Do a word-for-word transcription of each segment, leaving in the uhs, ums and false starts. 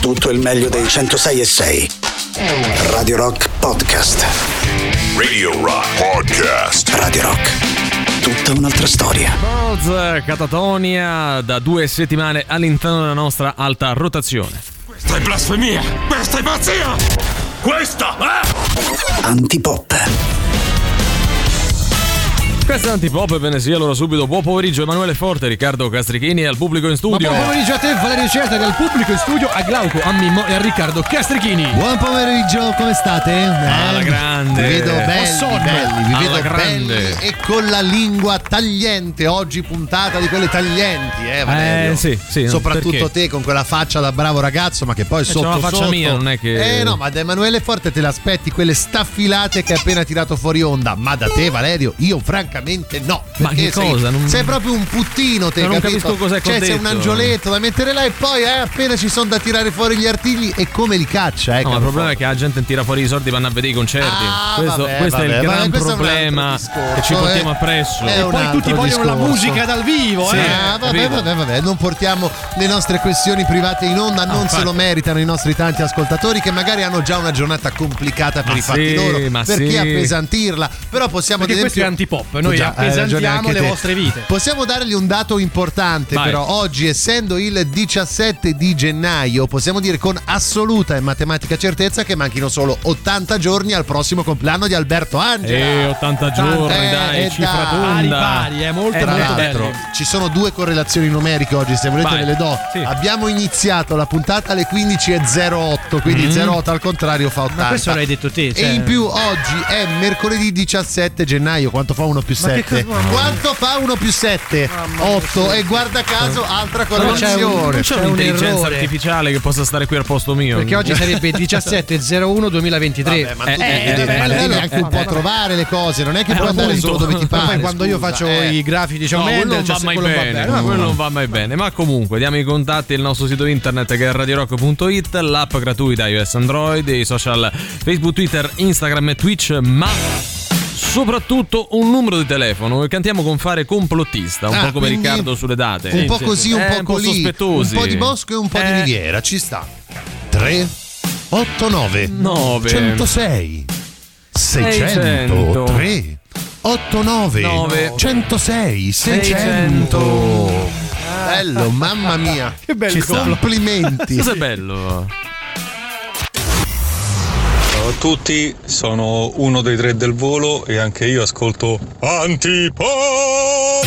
tutto il meglio dei centosei e sei. Radio Rock Podcast. Radio Rock Podcast. Radio Rock. Tutta un'altra storia. Boz, Catatonia, da due settimane all'interno della nostra alta rotazione. Questa è blasfemia! Questa è pazzia! Questa è... Antipop. Questa è Antipop, bene sì, allora subito buon pomeriggio Emanuele Forte, Riccardo Castrichini e al pubblico in studio. Ma buon pomeriggio a te Valerio Certa e al pubblico in studio, a Glauco, a Mimmo e a Riccardo Castrichini. Buon pomeriggio, come state? Alla eh, grande. Vi vedo belli, belli, vi alla vedo grande. Belli e con la lingua tagliente, oggi puntata di quelle taglienti, eh Valerio? Eh sì, sì. Soprattutto perché? Te con quella faccia da bravo ragazzo, ma che poi eh, sotto sotto... C'è una faccia sotto, mia, non è che... Eh no, ma da Emanuele Forte te l'aspetti quelle staffilate che ha appena tirato fuori onda, ma da te Valerio, io francamente no, ma che cosa? Sei, non... sei proprio un puttino, te, non capisco cos'è, cioè sei un angioletto da mettere là e poi eh, appena ci sono da tirare fuori gli artigli e come li caccia, eh, no, ma il problema è che la gente tira fuori i soldi, vanno a vedere i concerti. Ah, questo vabbè, questo vabbè, è il gran problema discorso, che ci portiamo eh, appresso. E poi tutti vogliono discorso. La musica dal vivo, sì, eh. eh vabbè, vabbè, vabbè, non portiamo le nostre questioni private in onda, ah, non infatti. Se lo meritano i nostri tanti ascoltatori che magari hanno già una giornata complicata per ma i fatti sì, loro, per sì. Chi appesantirla, però possiamo dire questo è antipop. Noi già, appesantiamo le vostre vite. Possiamo dargli un dato importante. Vai. Però oggi, essendo il diciassette di gennaio, possiamo dire con assoluta e matematica certezza che manchino solo ottanta giorni al prossimo compleanno di Alberto Angela. Eh, ottanta giorni, eh, dai, cifra tonda. Pari, è molto, è tra molto l'altro, bello. Ci sono due correlazioni numeriche oggi, se volete Vai. Ve le do. Sì. Abbiamo iniziato la puntata alle quindici e zero otto, quindi mm. zero otto al contrario fa ottanta. Ma questo l'hai detto te. Cioè... E in più oggi è mercoledì diciassette gennaio, quanto fa uno più sette? Quanto fa uno più sette? otto. E guarda caso altra correzione. Non c'è, un, c'è, c'è un'intelligenza artificiale che possa stare qui al posto mio. Perché oggi sarebbe diciassette zero uno duemilaventitré. Vabbè, ma tu eh, devi eh, eh, eh, anche eh, un po' eh, trovare le cose, non è che eh, puoi andare solo dove ti pare. Poi quando scusa, io faccio eh. i grafici diciamo no, quello non va mai bene, quello non va mai bene. Ma comunque diamo i contatti, il nostro sito internet che è radio rock punto it, l'app gratuita iOS Android, i social Facebook, Twitter, Instagram e Twitch, ma soprattutto un numero di telefono e cantiamo con fare complottista, un ah, po' come Riccardo sulle date. Un po' così, un eh, po' un po' lì, sospettosi. Un po' di bosco e un po' eh. di riviera, ci sta. tre otto nove nove centosei seicento tre otto nove centosei seicento. Bello, mamma mia. Che bello, complimenti. Cos'è bello? Ciao a tutti, sono uno dei tre del volo e anche io ascolto Antipop!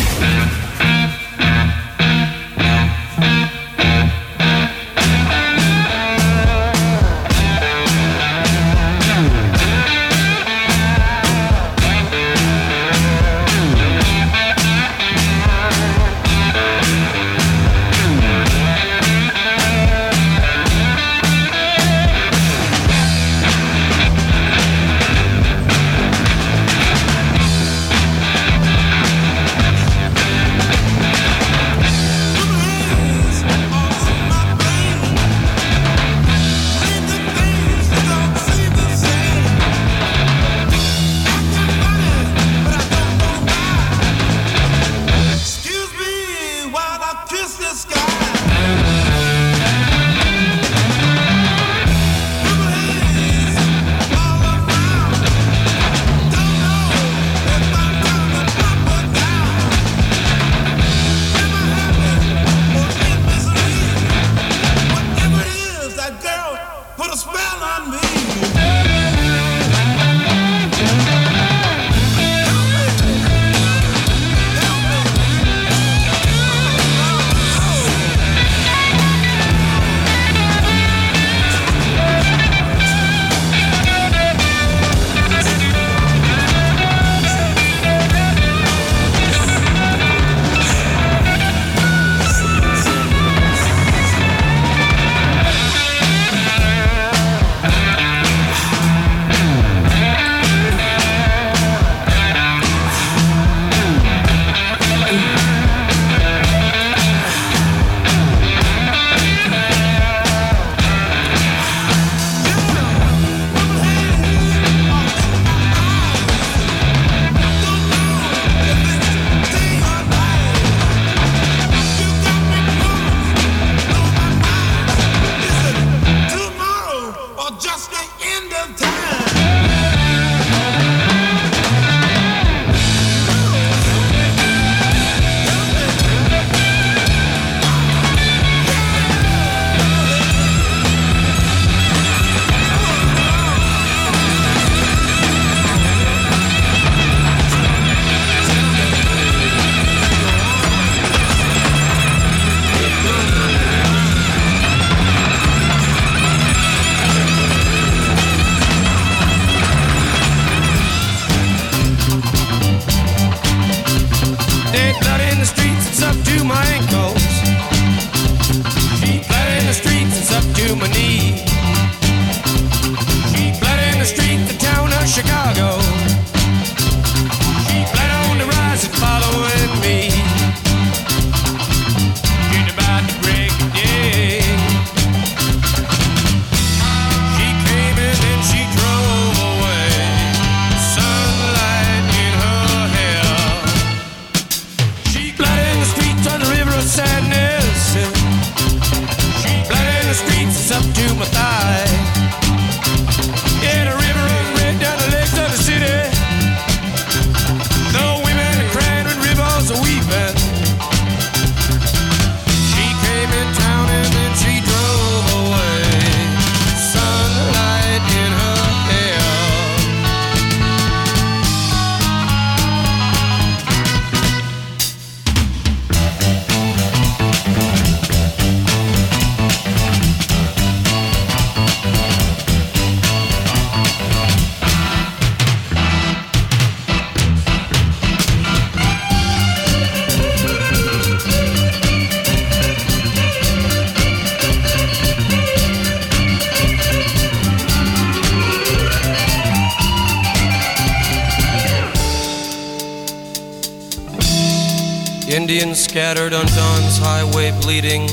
Indians scattered on dawn's highway bleeding.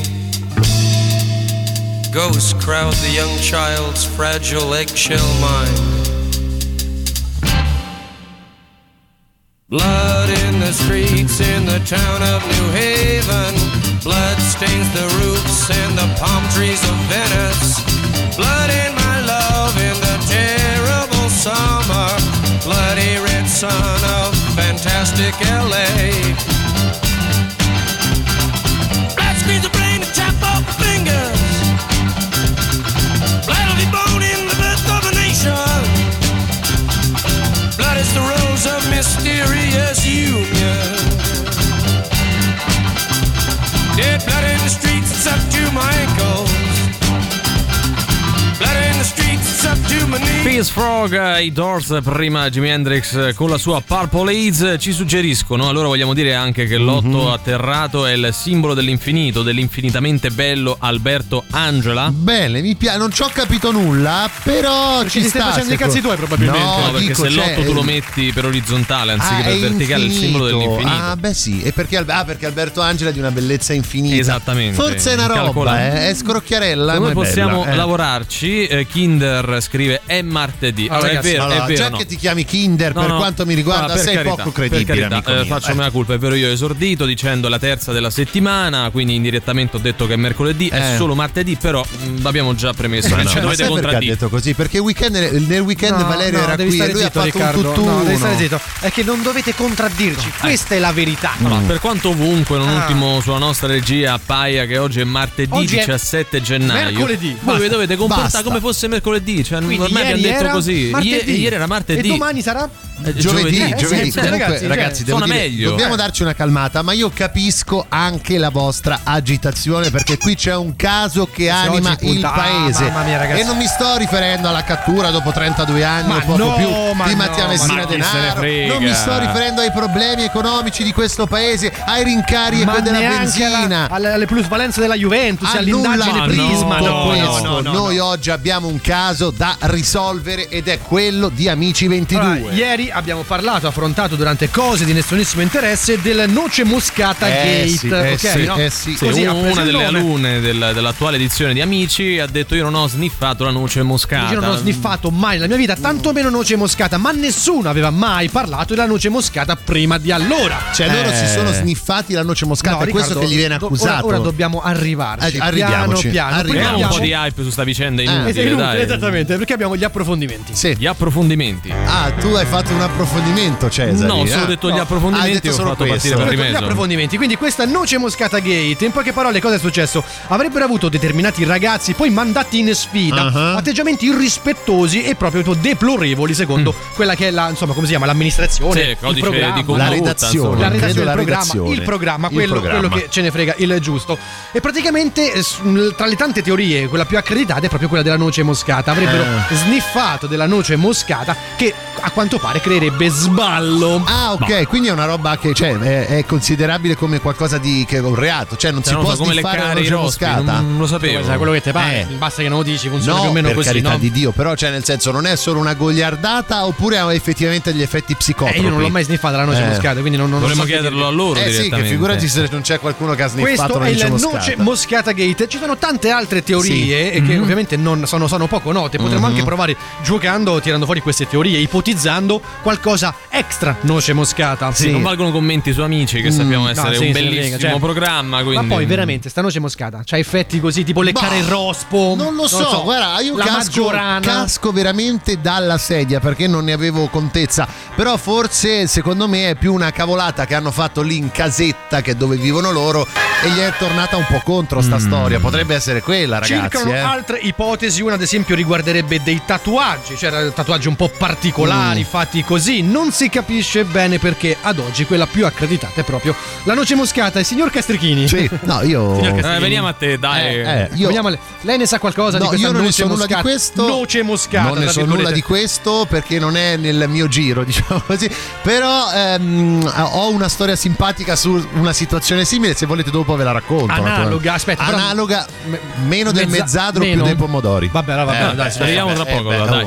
Ghosts crowd the young child's fragile eggshell mind. Blood in the streets in the town of New Haven. Blood stains the roofs and the palm trees of Venice. Blood in my love in the terrible summer. Bloody red sun of fantastic L A. Squeeze the brain and chop off the fingers. Blood will be born in the birth of a nation. Blood is the rose of mysterious union. Dead blood in the streets, it's up to my ankles. Peace Frog, i Doors, prima Jimi Hendrix con la sua Purple Haze, ci suggeriscono, allora vogliamo dire anche che l'otto mm-hmm. atterrato è il simbolo dell'infinito, dell'infinitamente bello Alberto Angela. Bene, mi piace, non ci ho capito nulla, però perché ci sta. Stai facendo i cazzi tuoi probabilmente. No, no, perché dico, se l'otto cioè, tu lo metti per orizzontale anziché ah, per verticale, è il simbolo dell'infinito. Ah, beh sì, e perché, ah, perché Alberto Angela è di una bellezza infinita. Esattamente. Forse è una roba, eh, è scrocchiarella. Come possiamo bella, eh. lavorarci? Kinder scrive è martedì. Allora, allora, ragazzi, è vero, allora, è vero, già no. che ti chiami Kinder, no, per no, quanto mi riguarda, sei carità, poco credibile. Carità, eh, faccio eh. mea colpa, è vero, io ho esordito dicendo la terza della settimana, quindi indirettamente ho detto che è mercoledì, eh. è solo martedì, però mh, l'abbiamo già premesso. No, no. Cioè, dovete contraddire. Ha detto così perché weekend, nel weekend no, Valerio no, era qui e lui zitto, ha fatto Riccardo, un tutù, no, devi stare zitto. È che non dovete contraddirci, no, questa eh. è la verità. Allora, mm. per quanto ovunque, non ah. ultimo sulla nostra regia appaia che oggi è martedì diciassette gennaio. Mercoledì. Voi dovete comportarvi come fosse mercoledì, cioè quindi ormai abbiamo detto così. Martedì. Ieri era martedì. E domani sarà eh, giovedì. Giovedì. Eh, giovedì. Sì, comunque, ragazzi, ragazzi devo dire, meglio. Dobbiamo eh. darci una calmata, ma io capisco anche la vostra agitazione perché qui c'è un caso che se anima il paese. Ah, mia, e non mi sto riferendo alla cattura dopo trentadue anni ma o poco no, più di Mattia no, Messina ma Denaro. Non mi sto riferendo ai problemi economici di questo paese, ai rincari ma della benzina, alla, alle plusvalenze della Juventus, a all'indagine no, Prisma. No, no, no, no, noi no. oggi abbiamo un caso da risolvere ed è quello di Amici ventidue. Allora, ieri abbiamo parlato, affrontato durante cose di nessunissimo interesse del Noce Moscata eh Gate. Sì, okay, sì, no? eh sì. Così, una delle alunne del, dell'attuale edizione di Amici ha detto io non ho sniffato la noce moscata. Io non ho sniffato mai nella mia vita, tantomeno noce moscata, ma nessuno aveva mai parlato della noce moscata prima di allora. Cioè eh. loro si sono sniffati la noce moscata, no, è Riccardo, questo che gli viene accusato. Ora, ora dobbiamo arrivarci. Arriviamo. Piano, piano. Un po' di hype su sta vicenda inutile. Eh. Inutile, dai. Esattamente, perché abbiamo gli approfondimenti. Sì. Gli approfondimenti. Ah, tu hai fatto un approfondimento, Cesare. No, solo ho detto no. gli approfondimenti, detto ho solo fatto questo. Partire per gli approfondimenti. Quindi questa noce moscata gate, in poche parole cosa è successo? Avrebbero avuto determinati ragazzi poi mandati in sfida, uh-huh. atteggiamenti irrispettosi e proprio deplorevoli secondo mm. quella che è la, insomma, come si chiama, l'amministrazione, sì, il codice programma, di condotta, la redazione, la redazione, la redazione, il programma, il programma, il quello, programma, quello che ce ne frega il giusto. E praticamente tra le tante teorie, quella più accreditata è proprio quella della noce moscata. Avrebbero eh. sniffato della noce moscata che a quanto pare creerebbe sballo. Ah, ok, no. quindi è una roba che cioè, è, è considerabile come qualcosa di che è un reato, cioè non cioè, si non può so, sniffare la noce moscata. Non lo sapevo. Come, sai, quello che te pare, eh. basta che non lo dici, funziona no, più o meno per così, carità no? di Dio, però cioè nel senso non è solo una gogliardata oppure ha effettivamente gli effetti psicotropi. Eh, io non l'ho mai sniffata la noce eh. moscata, quindi non, non dovremmo so chiederlo a loro eh, direttamente. Eh sì, che figurati se non c'è qualcuno che ha sniffato la noce moscata. Noce moscata gate. Ci sono tante altre teorie sì. che mm-hmm. ovviamente non sono sono poco note, potremmo mm-hmm. anche provare giocando, tirando fuori queste teorie, ipotizzando qualcosa extra noce moscata. Sì, sì. Non valgono commenti su Amici che mm. sappiamo essere no, sì, un bellissimo cioè, programma, quindi. Ma poi veramente sta noce moscata c'ha effetti così tipo leccare bah, il rospo, non lo so, non so guarda io la casco, casco veramente dalla sedia perché non ne avevo contezza, però forse secondo me è più una cavolata che hanno fatto lì in casetta che è dove vivono loro e gli è tornata un po' contro sta mm. storia, potrebbe essere quella ragazzi. Circolano eh. altre ipotesi, una ad esempio riguarderebbe dei tatuaggi, cioè tatuaggi un po' particolari mm. fatti così, non si capisce bene perché ad oggi quella più accreditata è proprio la noce moscata. E signor Castrichini sì, no io eh, veniamo a te dai eh, eh, io... veniamo a... lei ne sa qualcosa no, di questa io non noce, ne so moscata. Nulla di questo. Noce moscata non ne so nulla di questo perché non è nel mio giro, diciamo così, però ehm, ho una storia simpatica su una situazione simile, se volete dopo ve la racconto, analoga aspetta analoga però... meno del Mezza... mezzadro meno... più dei pomodori vabbè. Vabbè, vabbè, eh, dai, ci vediamo tra poco, eh, dai.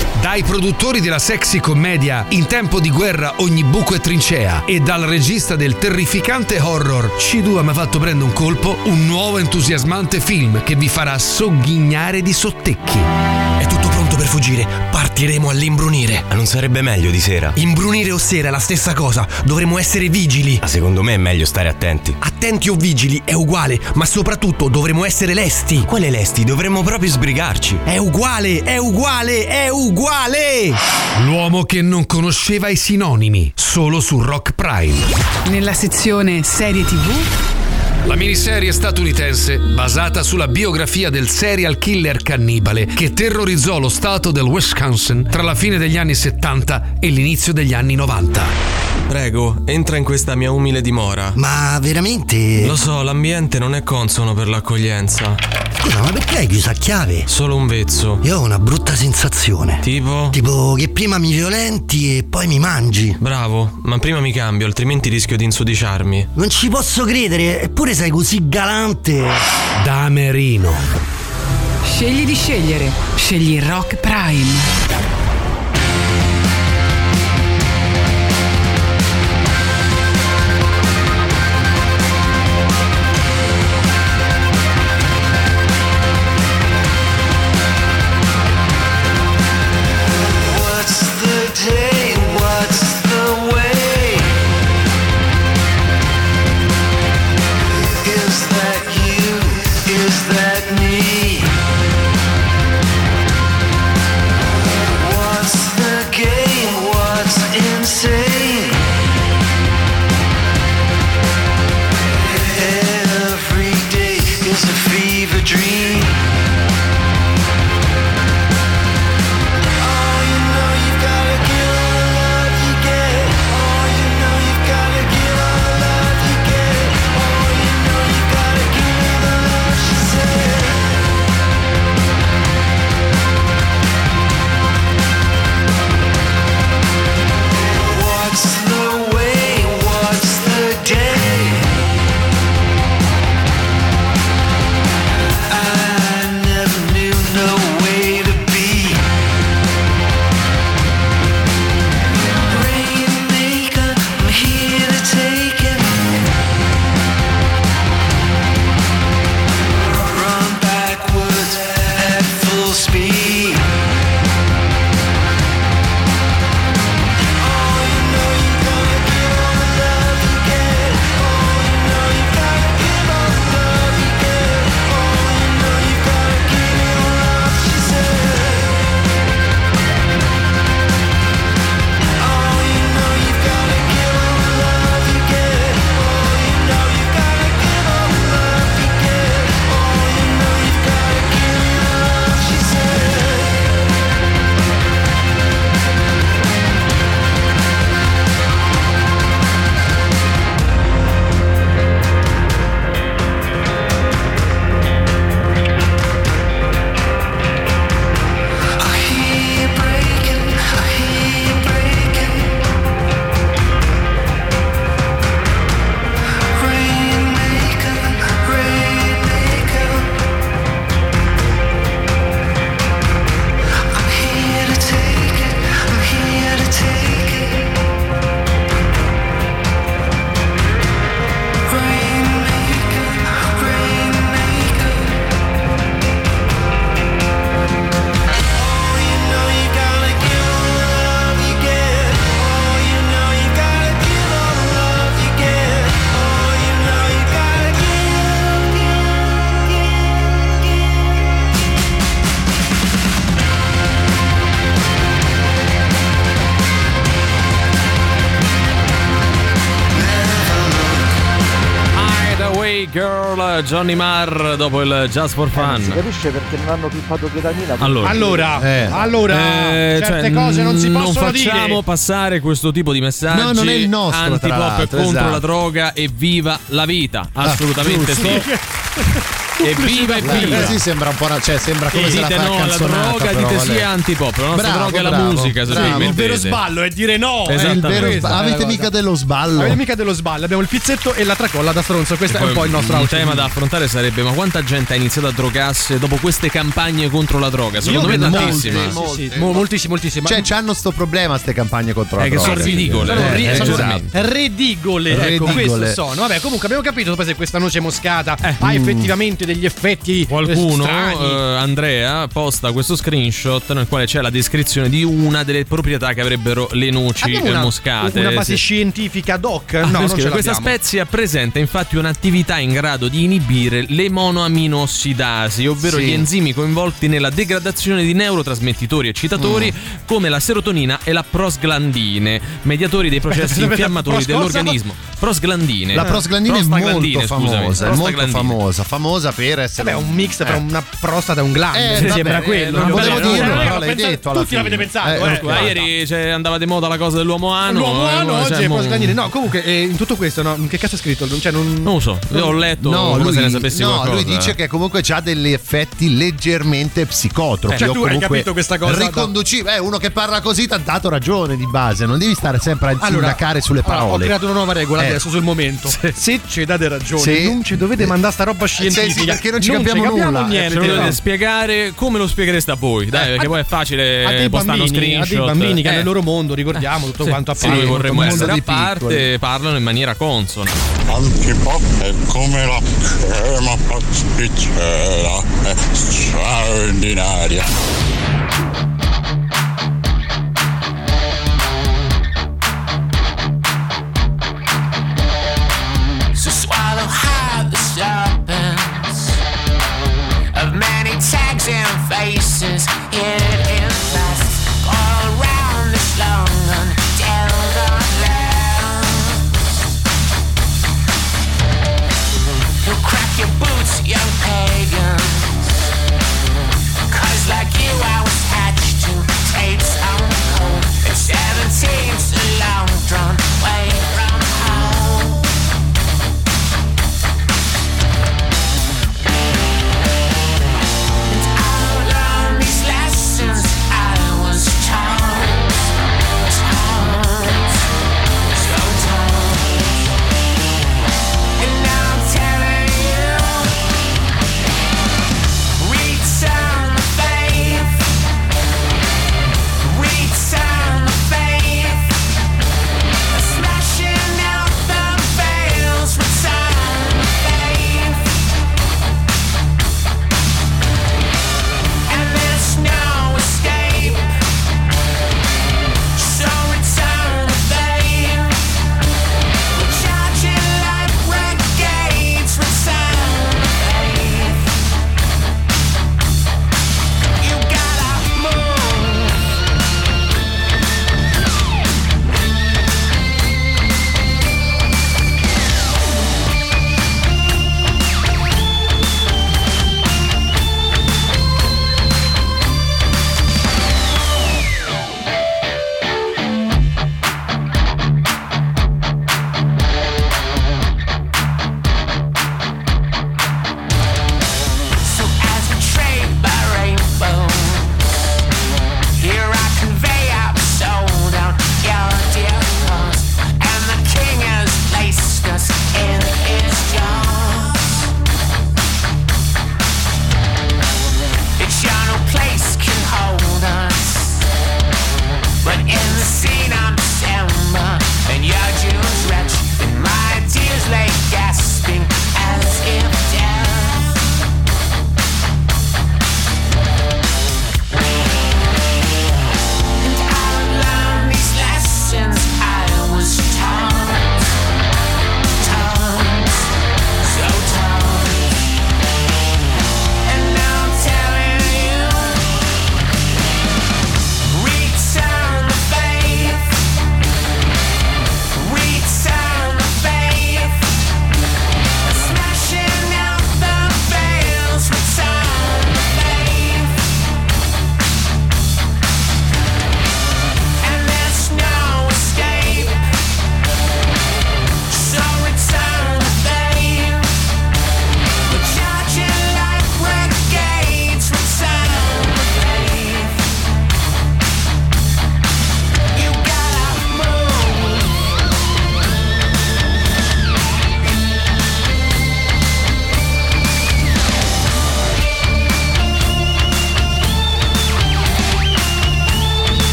Dai produttori della sexy commedia In tempo di guerra ogni buco è trincea e dal regista del terrificante horror Cidua mi ha fatto prendere un colpo, un nuovo entusiasmante film che vi farà sogghignare di sottecchi. È tutto pronto per fuggire, partiremo all'imbrunire. Ma non sarebbe meglio di sera? Imbrunire o sera è la stessa cosa, dovremo essere vigili. Ma secondo me è meglio stare attenti. Attenti o vigili è uguale, ma soprattutto dovremo essere lesti. Quale lesti? Dovremmo proprio sbrigarci. È uguale, è uguale, è uguale. L'uomo che non conosceva i sinonimi, solo su Rock Prime. Nella sezione serie tv, la miniserie statunitense basata sulla biografia del serial killer cannibale che terrorizzò lo stato del Wisconsin tra la fine degli anni settanta e l'inizio degli anni novanta. Prego, entra in questa mia umile dimora. Ma veramente? Lo so, l'ambiente non è consono per l'accoglienza. Scusa, ma perché hai chiuso a chiave? Solo un vezzo. Io ho una brutta sensazione. Tipo? Tipo che prima mi violenti e poi mi mangi. Bravo, ma prima mi cambio, altrimenti rischio di insudiciarmi. Non ci posso credere, eppure sei così galante. Da Merino. Scegli di scegliere. Scegli Rock Prime. Johnny Marr dopo il Just for Fun. Eh, non si capisce perché non hanno clippato Ketamina. Allora, allora, eh, allora eh, certe cioè, cose non si possono non dire. Non facciamo passare questo tipo di messaggi. No, non è il nostro. Antipop contro esatto. la droga e viva la vita. Assolutamente ah, sì. Evviva evviva. Così sembra un po' una, cioè sembra come e se dite la fa no, canzonata, la droga però, dite sì è antipop, la nostra droga è la musica, se bravo, il vero sballo è dire no, è il vero sballo. Avete mica dello sballo. Avete mica dello sballo. Abbiamo il pizzetto e la tracolla da stronzo, questo è un po' il nostro il tema da affrontare sarebbe ma quanta gente ha iniziato a drogarsi dopo queste campagne contro la droga? Secondo me tantissime. Moltissime, moltissime. Cioè c'hanno sto problema ste campagne contro la droga. Sono ridicole. Redigole, ecco queste sono. Vabbè, comunque abbiamo capito se questa noce moscata ha effettivamente degli effetti. Qualcuno, eh, Andrea, posta questo screenshot nel quale c'è la descrizione di una delle proprietà che avrebbero le noci una, moscate. Una base sì. scientifica doc? Ah, no, non ce questa spezia presenta infatti un'attività in grado di inibire le monoaminoossidaasi, ovvero sì. gli enzimi coinvolti nella degradazione di neurotrasmettitori eccitatori mm. come la serotonina e la prosglandine, mediatori dei processi infiammatori dell'organismo. Prosglandine. La prosglandine eh. è molto famosa, è molto famosa, famosa per essere vabbè, un mix tra eh. una prostata e un glande. Eh, vabbè, sembra quello. Eh, non volevo dirlo, però l'hai, l'hai pensato, detto alla tutti fine. L'avete pensato. Eh, eh, ma ieri cioè, andava di moda la cosa dell'uomo ano. L'uomo ano oggi cioè, è prosglandine. No, comunque eh, in tutto questo, no, che cazzo è scritto? Cioè, non... non lo so. Io ho letto. No, lui, se ne sapessi no, qualcosa. Lui dice che comunque ha degli effetti leggermente psicotropi. Eh, cioè, tu hai capito questa cosa? Riconduci. Eh, uno che parla così ti ha dato ragione di base. Non devi stare sempre a sindacare sulle parole. Ho creato una nuova regola adesso sul momento. Se ci date ragione, non ci dovete mandare sta roba scientifica. Sì, perché non ci non capiamo, capiamo nulla. Niente, ce lo dovete no. spiegare come lo spieghereste a voi, dai, eh, perché a, poi è facile postare uno screenshot. A dei bambini che eh. hanno il loro mondo, ricordiamo eh, tutto sì, quanto a parte. Sì, vorremmo essere a parte, parlano in maniera consona. Antipop è come la crema pasticcera, è straordinaria. And faces hid in dust all around this London Delta land. You crack your boots, young pagans, 'cause like you I was hatched to tapes on cold. And seventeen's a long drawn way from home.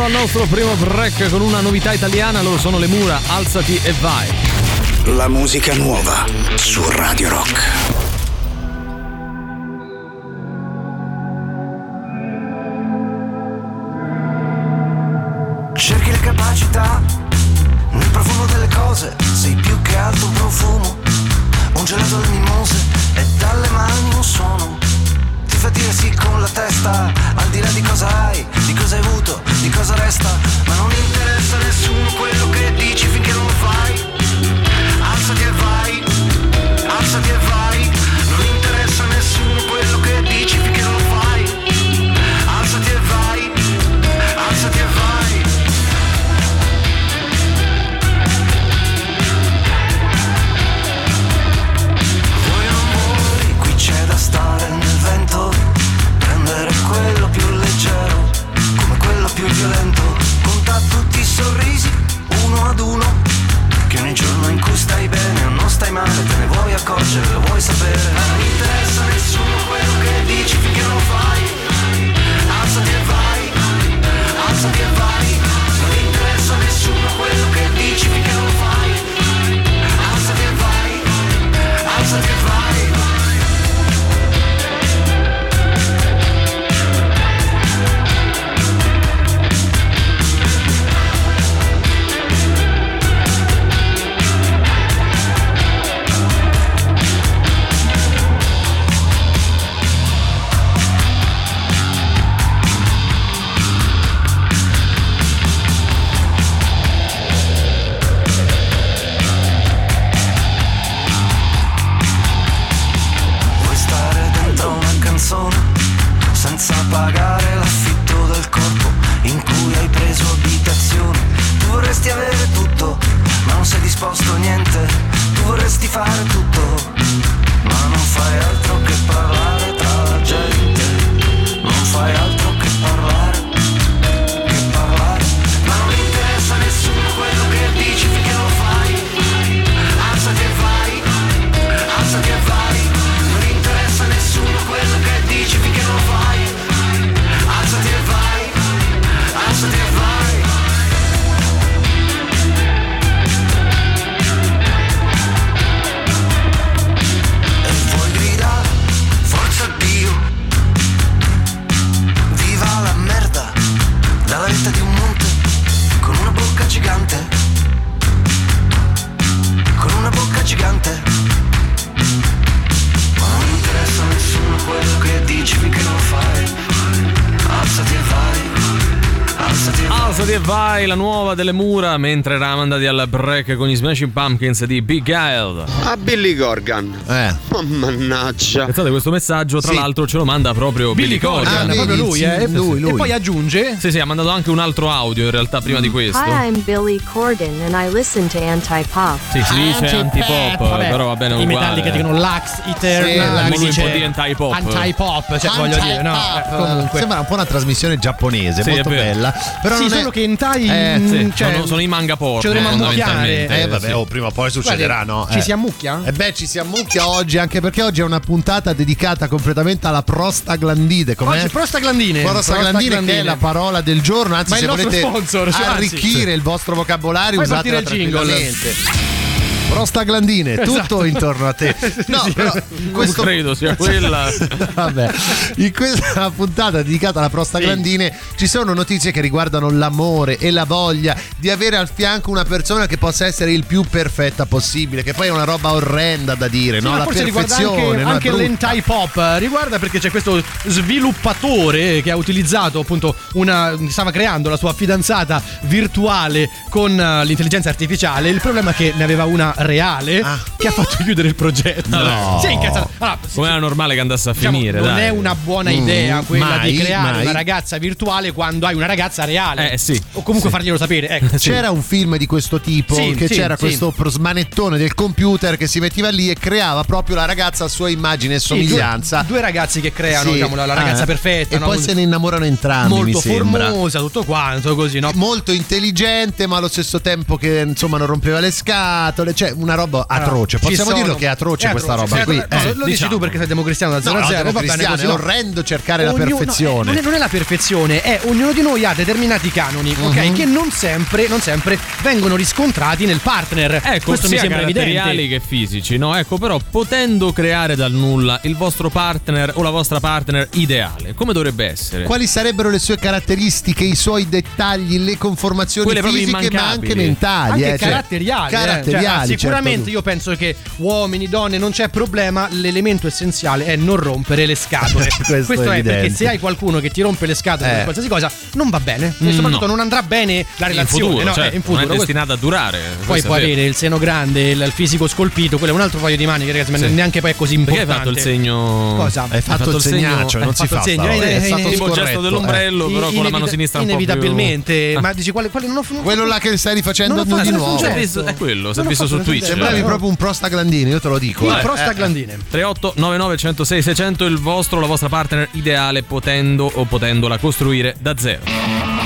Torniamo al nostro primo break con una novità italiana, loro sono le Mura, alzati e vai. La musica nuova su Radio Rock. Cerchi la capacità nel profumo delle cose, sei più che altro un profumo, un gelato alle mimose e dalle mani un suono. Ti fa dire sì con la testa, al di là di cosa hai, di cosa hai avuto, di cosa resta. Ma non interessa a nessuno quello che dici finché non lo fai. Alzati e vai, alzati e vai. Non interessa a nessuno quello che dici finché non lo fai. Alzati e vai, alzati e vai. Stare nel vento, prendere quello più leggero, come quello più violento. Conta tutti i sorrisi, uno ad uno, che ogni giorno in cui stai bene o non stai male, te ne vuoi accorgere, lo vuoi sapere. Ma non interessa a nessuno quello che dici finché non lo fai. Alzati e vai, alzati e vai. Non interessa a nessuno quello che dici finché non lo fai. Alzati e vai, alzati e vai. Pagare l'affitto del corpo in cui hai preso abitazione. Tu vorresti avere tutto, ma non sei disposto a niente. Tu vorresti fare tutto, ma non fai altro che parlare tra la gente. Non fai altro che parlare, che parlare. Ma non interessa a nessuno quello che dici finché non lo fai. Alzati e vai, alzati e vai. Non interessa a nessuno quello che dici finché non lo fai. Di un monte con una bocca gigante, con una bocca gigante. Ma non interessa a nessuno quello che dici finché non lo fai. Alzati e vai, alzati e vai. Alzati e vai, la nuova delle Mura, mentre Ramanda di alla break con gli Smashing Pumpkins di Beguiled. A Billy Corgan. Eh. Oh, mannaggia. Pensate, questo messaggio tra sì. l'altro ce lo manda proprio Billy, Billy Corgan. Ah, è proprio lui, eh? Lui, lui. E poi aggiunge. Sì, sì, ha mandato anche un altro audio in realtà prima mm. di questo. Hi, I'm Billy Corgan and I listen to anti-pop. Sì, si dice anti-pop, vabbè, però va bene uguale. I metalli che dicono Lux Eterna, sì, lui dice un po' di anti-pop. Anti-pop, cioè anti-pop, voglio dire, no. Eh, comunque sembra un po' una trasmissione giapponese, sì, molto bella. Però sì, non solo è... che hentai eh, sì. cioè, sono, sono i manga porno. Ci dovremmo ammucchiare. Eh, vabbè, sì. oh, prima o poi succederà, no? Ci si ammucchia? Eh beh, ci si ammucchia oggi, anche perché oggi è una puntata dedicata completamente alla prostaglandite. Com'è? Oggi prostaglandine. Prostaglandine che è la parola del giorno, anzi, ma se volete sponsor, cioè, arricchire anzi. il vostro vocabolario, usatela tranquillamente. Prostaglandine, esatto. tutto intorno a te. No, però questo... non credo sia quella. Vabbè, in questa puntata dedicata alla prostaglandine sì. ci sono notizie che riguardano l'amore e la voglia di avere al fianco una persona che possa essere il più perfetta possibile, che poi è una roba orrenda da dire, sì, no? La perfezione. Anche, anche l'hentai pop riguarda, perché c'è questo sviluppatore che ha utilizzato appunto una... stava creando la sua fidanzata virtuale con l'intelligenza artificiale. Il problema è che ne aveva una reale ah. che ha fatto chiudere il progetto. No. Si è incazzato. Allora, come era normale che andasse a diciamo, finire? Non dai. è una buona idea mm, quella mai, di creare mai. una ragazza virtuale quando hai una ragazza reale. Eh, sì. O comunque sì. farglielo sapere. Ecco. C'era un film di questo tipo sì, che sì, c'era sì. questo smanettone del computer che si metteva lì e creava proprio la ragazza a sua immagine e somiglianza. Sì, due, due ragazzi che creano sì. diciamo, la, la ragazza ah. perfetta. E no? poi se ne innamorano entrambi. Molto mi formosa, tutto quanto così. No? Molto intelligente, ma allo stesso tempo che insomma non rompeva le scatole. Cioè, cioè una roba atroce. Allora, possiamo dirlo che è atroce, è atroce questa roba, cioè, qui. No, eh, lo diciamo. Dici tu perché sei democristiano da zero a zero. No, no, va bene così, è orrendo cercare ognuno, la perfezione. No, eh, non, è, non è la perfezione, è ognuno di noi ha determinati canoni, uh-huh. ok, che non sempre, non sempre vengono riscontrati nel partner. Ecco, questo mi sembra evidente. Sia caratteriali che fisici, no? Ecco, però potendo creare dal nulla il vostro partner o la vostra partner ideale, come dovrebbe essere? Quali sarebbero le sue caratteristiche, i suoi dettagli, le conformazioni quelle fisiche ma anche mentali, anche eh, caratteriali, cioè, caratteriali, cioè, sicuramente, certo. Io penso che uomini, donne, non c'è problema, l'elemento essenziale è non rompere le scatole. Questo, questo è, è perché se hai qualcuno che ti rompe le scatole eh. per qualsiasi cosa non va bene, e soprattutto no. non andrà bene la relazione in futuro, no, cioè, eh, in futuro. Non è destinata a durare. Poi può avere il seno grande, il, il fisico scolpito, quello è un altro paio di maniche, ragazzi, sì. ma neanche poi è così importante. Perché hai fatto il segno? Cosa? Hai fatto, fatto il segnaccio, non si fa. È stato il gesto dell'ombrello, però con la mano sinistra un po' più. Inevitabilmente, ma dici quale quale non ho fatto? Quello là che stai rifacendo tu di nuovo. È quello, si è visto su Twitch. Sembravi proprio un prostaglandino, io te lo dico. Un prostaglandine. tre otto nove nove uno zero sei sei zero zero il vostro, la vostra partner ideale, potendo o potendola costruire da zero.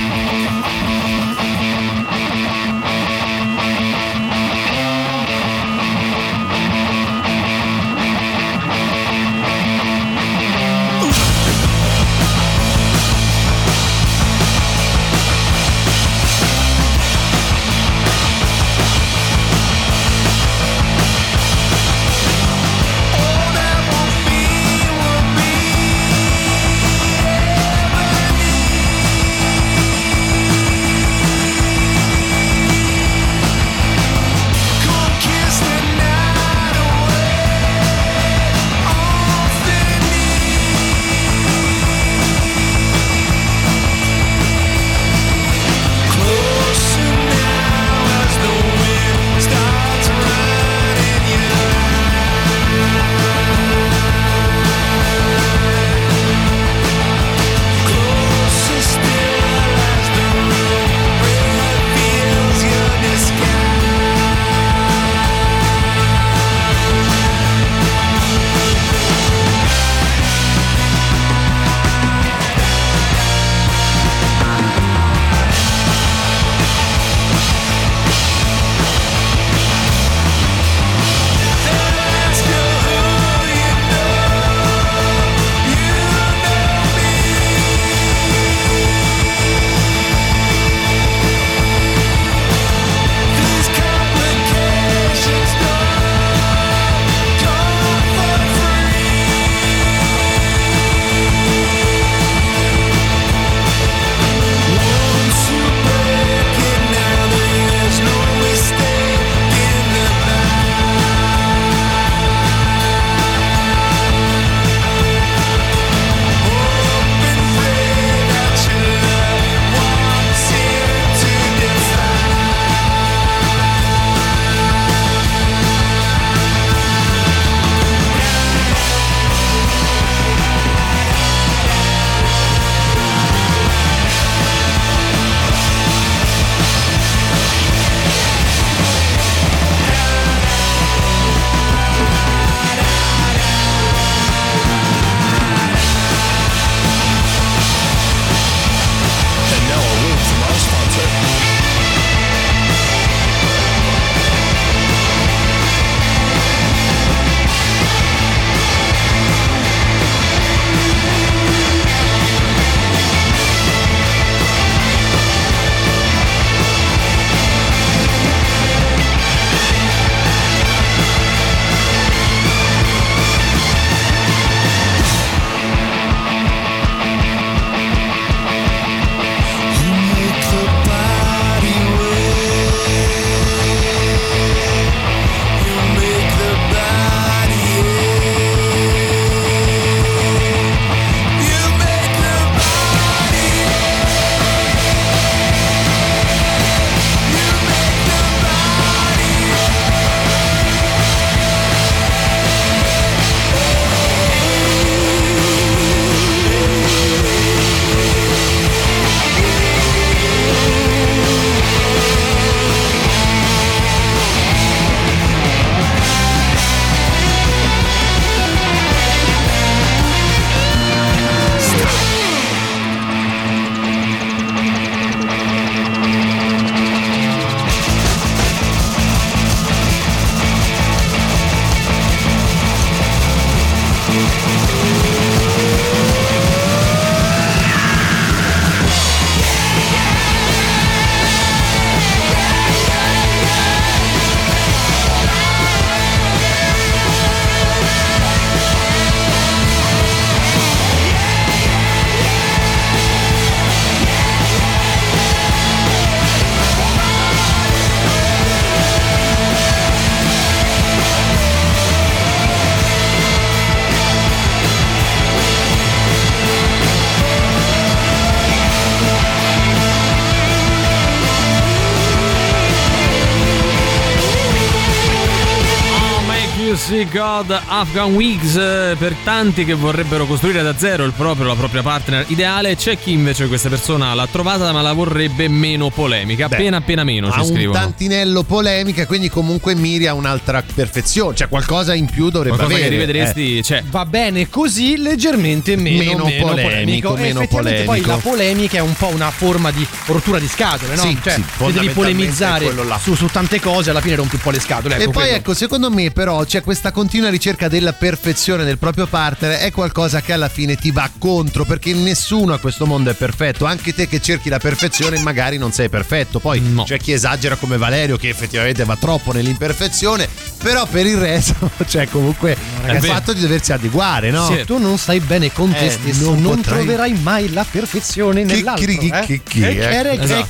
Sweet God Afghan Wigs. Per tanti che vorrebbero costruire da zero il proprio, la propria partner ideale, c'è chi invece questa persona l'ha trovata ma la vorrebbe meno polemica. Beh, appena appena meno, ci scrivono. Ha un tantinello polemica, quindi comunque miri a un'altra perfezione, cioè qualcosa in più dovrebbe qualcosa avere. Qualcosa che rivedresti, eh. cioè. Va bene così, leggermente meno, meno, meno polemico, polemico. Meno polemico. Poi la polemica è un po' una forma di rottura di scatole, no? Sì, cioè, sì, se devi polemizzare su, su tante cose, alla fine rompi un po' le scatole. Ecco, e poi quello. Ecco, secondo me però c'è questa continua ricerca della perfezione del proprio partner, è qualcosa che alla fine ti va contro, perché nessuno a questo mondo è perfetto, anche te che cerchi la perfezione magari non sei perfetto, poi no. C'è chi esagera come Valerio che effettivamente va troppo nell'imperfezione, però per il resto cioè comunque no, è il fatto di doversi adeguare, no? Se sì. tu non stai bene con te eh, stesso non, non potrai... troverai mai la perfezione nell'altro, eh? Esatto,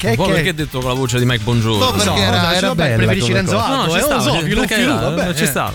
un po' perché hai detto con la voce di Mike Bongiorno, no, perché no, era, era, era bella, preferisci Renzo Alto, no, no, eh, non so, vabbè, ci stava.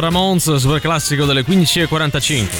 Ramons, super classico delle quindici e quarantacinque.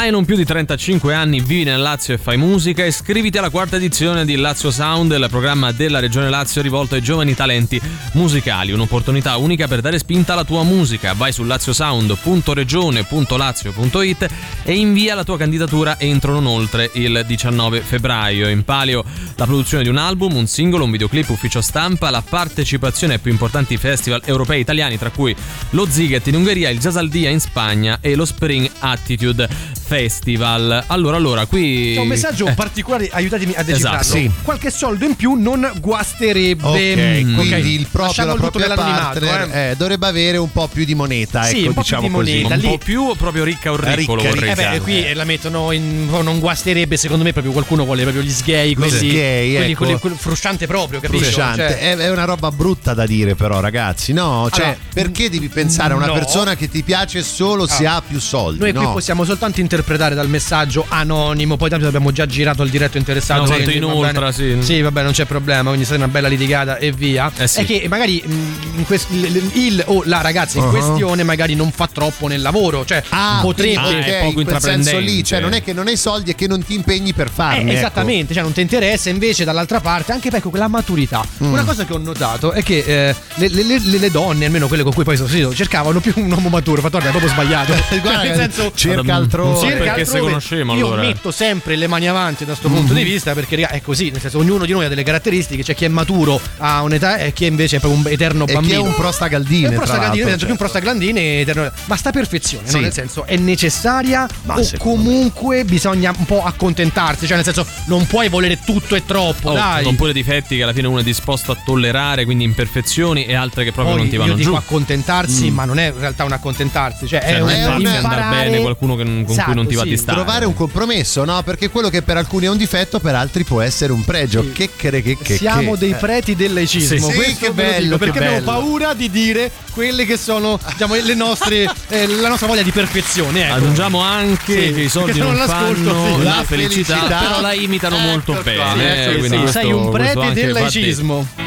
Hai non più di trentacinque anni, vivi nel Lazio e fai musica? Iscriviti alla quarta edizione di Lazio Sound, il programma della Regione Lazio rivolto ai giovani talenti musicali. Un'opportunità unica per dare spinta alla tua musica. Vai su laziosound punto regione punto lazio punto it e invia la tua candidatura entro non oltre il diciannove febbraio. In palio la produzione di un album, un singolo, un videoclip, ufficio stampa, la partecipazione ai più importanti festival europei e italiani, tra cui lo Ziget in Ungheria, il Jazzaldia in Spagna e lo Spring Attitude Festival. Allora, allora, qui c'è un messaggio eh. particolare, aiutatemi a decifrarlo. Esatto, sì. Qualche soldo in più non guasterebbe. Ok, mm. quindi il proprio, la propria partner eh. Eh, dovrebbe avere un po' più di moneta, sì, ecco, un po' diciamo più di così. moneta, un po' più o proprio ricca o ricolo. Ricca, ricca. Eh beh, eh. qui la mettono in non guasterebbe, secondo me proprio qualcuno vuole proprio gli sgay, quelli, gli sgay, quelli, ecco. quelli, quelli frusciante proprio, capito? Frusciante. Cioè, è una roba brutta da dire però, ragazzi, no, cioè allora, perché devi pensare no. a una persona che ti piace solo ah. se ha più soldi? Noi no. qui possiamo soltanto interpretare interpretare dal messaggio anonimo, poi tanto abbiamo già girato il diretto interessato, no, quindi, in ultra, sì. sì vabbè non c'è problema, quindi sarà una bella litigata e via, eh sì. è che magari mh, quest- il o oh, la ragazza in uh-huh. questione magari non fa troppo nel lavoro, cioè ah, potrebbe ah, è poco in quel senso lì, cioè non è che non hai soldi e che non ti impegni per farli, eh, esattamente, ecco. cioè non ti interessa, invece dall'altra parte anche ecco la maturità. mm. Una cosa che ho notato è che eh, le, le, le, le donne, almeno quelle con cui poi sono sentito, cercavano più un uomo maturo, fatto è proprio sbagliato. Guarda, nel senso, cerca altrove. Sì, perché se conosciamo, io allora. metto sempre le mani avanti da questo mm-hmm. punto di vista, perché raga, è così, nel senso, ognuno di noi ha delle caratteristiche, c'è cioè chi è maturo ha un'età e chi invece è proprio un eterno bambino, e chi è un prostagaldine, è un prostagaldine, nel senso, certo. più un prostaglandine eterno. Ma sta perfezione, sì. no? nel senso, è necessaria, ma o comunque me. bisogna un po' accontentarsi, cioè nel senso non puoi volere tutto e troppo, oh, dai. Non pure difetti che alla fine uno è disposto a tollerare, quindi imperfezioni, e altre che proprio Poi, non ti vanno io dico giù. accontentarsi, mm. ma non è in realtà un accontentarsi, cioè, cioè è non un è andare bene qualcuno che non con non ti va sì. di stare. Trovare un compromesso, no? Perché quello che per alcuni è un difetto per altri può essere un pregio. Sì. Che, che, che, che siamo che. dei preti del laicismo. Sì, sì, questo che bello, dico, che perché bello. abbiamo paura di dire quelle che sono, diciamo, le nostre eh, la nostra voglia di perfezione, ecco. Aggiungiamo anche sì, che i soldi non fanno sì. la felicità, felicità, però la imitano ecco molto qua. bene. Sì, eh, sì, quindi sì. Questo, sei un prete del laicismo. Fatti.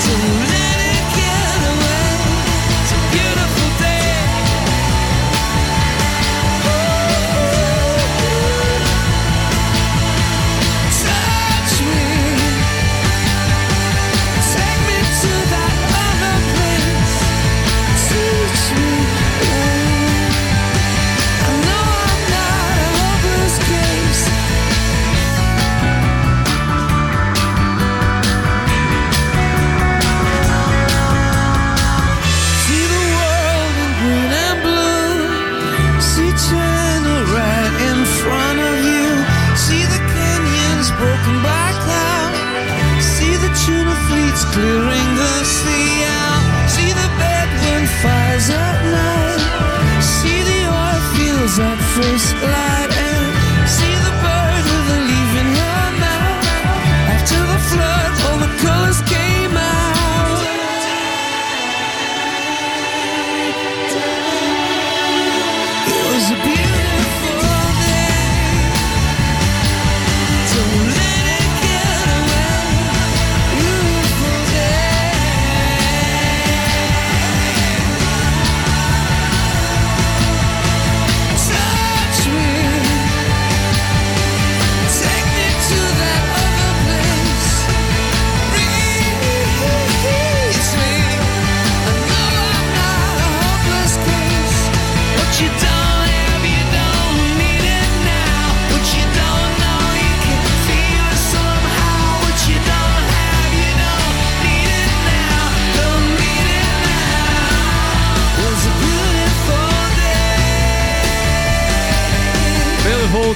to let it get away. Beautiful day. Oh, oh, oh. Touch me, take me to that other place. Teach me, I know I'm not a hopeless case. Broken by cloud, see the tuna fleets clearing the sea out, see the bedroom fires at night, see the oil fields at first light, and see the bird with a leaf in her mouth.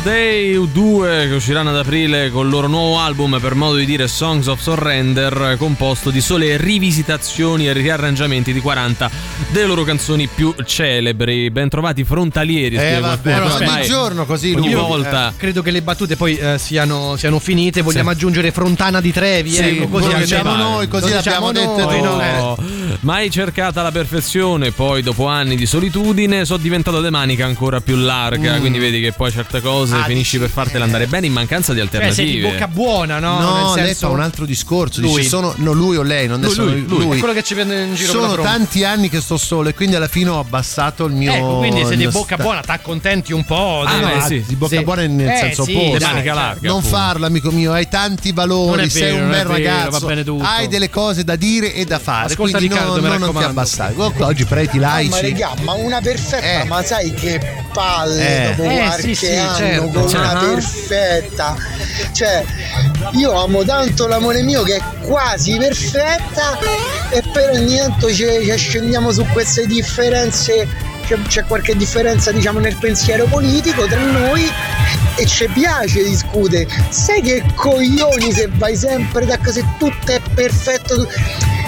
Day U due, che usciranno ad aprile con il loro nuovo album, per modo di dire Songs of Surrender, composto di sole rivisitazioni e riarrangiamenti di quaranta delle loro canzoni più celebri. Bentrovati frontalieri. Eh vabbè, era ogni giorno così ogni lui, volta. Eh, credo che le battute poi eh, siano, siano finite. Vogliamo sì. aggiungere Fontana di Trevi, sì, ecco, così lo diciamo noi, così l'abbiamo detto noi. No, no. Eh. Mai cercata la perfezione, poi dopo anni di solitudine sono diventato le maniche ancora più larga, mm. quindi vedi che poi certe cose ah, finisci per fartela andare bene in mancanza di alternative. Beh, sei di bocca buona, no? No, nel senso... lei fa un altro discorso, lui. Dice sono no, lui o lei, non lui, sono lui, lui. lui. È quello che ci prende in giro. Sono tanti anni che sto solo e quindi alla fine ho abbassato il mio. Ecco, quindi sei di bocca sta... buona, t'accontenti un po'. Ah, no, eh, sì. Di bocca sì. buona nel eh, senso sì, opposto. Manica larga. Non appunto. Farla, amico mio, hai tanti valori, vero, sei un bel ragazzo, va bene tutto. Hai delle cose da dire e da fare. Ascolta Riccardo, me non ti abbassare. Oggi preti laici. Ma una perfetta, ma sai che palle dopo qualche anno con una perfetta, cioè io amo tanto l'amore mio che è quasi perfetta e però ogni tanto ci, ci scendiamo su queste differenze. C'è qualche differenza, diciamo, nel pensiero politico tra noi e ci piace discutere. Sai che coglioni se vai sempre da casa e tutto è perfetto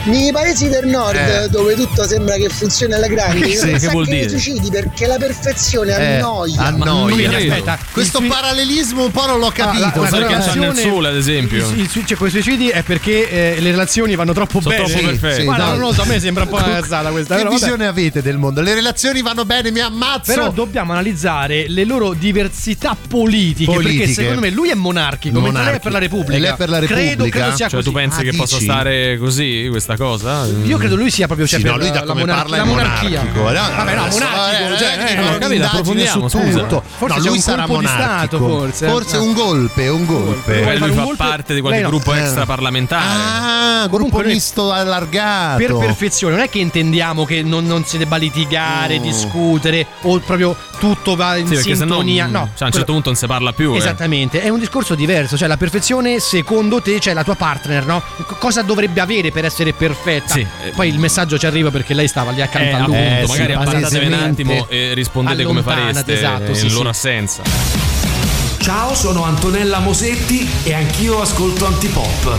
nei paesi del nord, eh. dove tutto sembra che funzioni alla grande. Sì, che vuol che dire? Suicidi perché la perfezione eh. annoia. Annoia. Aspetta, questo sui... parallelismo un po' non l'ho capito. Ah, la, la, la canzone nel sole, ad esempio. Il, il, il cioè, con i suicidi è perché eh, le relazioni vanno troppo Sono bene. Troppo perfette. Sì, ma no. non lo so, a me sembra un po' una cazzata questa. Che però, visione vabbè. avete del mondo? Le relazioni vanno bene, mi ammazzo. Però dobbiamo analizzare le loro diversità politiche, politiche. Perché secondo me lui è monarchico, mentre lei è per la Repubblica. Lei è per la Repubblica. Credo, credo sia cioè, così. Tu pensi che possa stare così questa cosa? Io credo lui sia proprio sì, no, lui da la, come monar- parla la monarchia. Vabbè, no, monarchico, cioè, eh, non ho capito, approfondiamo, scusa. Tutto. Forse no, lui un sarà monarchico. Stato, forse, forse no. un golpe, un golpe. Lui, lui fa golpe, parte di qualche no. gruppo extraparlamentare. Ah, gruppo Comunque, misto allargato. Per perfezione, non è che intendiamo che non, non si debba litigare, mm. discutere o proprio tutto va in sì, sintonia. No, no, cioè, a un certo punto non si parla più. Esattamente, è un discorso diverso, cioè la perfezione secondo te, cioè la tua partner, no? Cosa dovrebbe avere per essere perfetta? Sì. Poi il messaggio ci arriva perché lei stava lì accanto eh, a lui. Eh, magari sì, appartatevi un attimo e rispondete come fareste, esatto, eh, sì, in sì. loro assenza. Ciao, sono Antonella Mosetti e anch'io ascolto Antipop.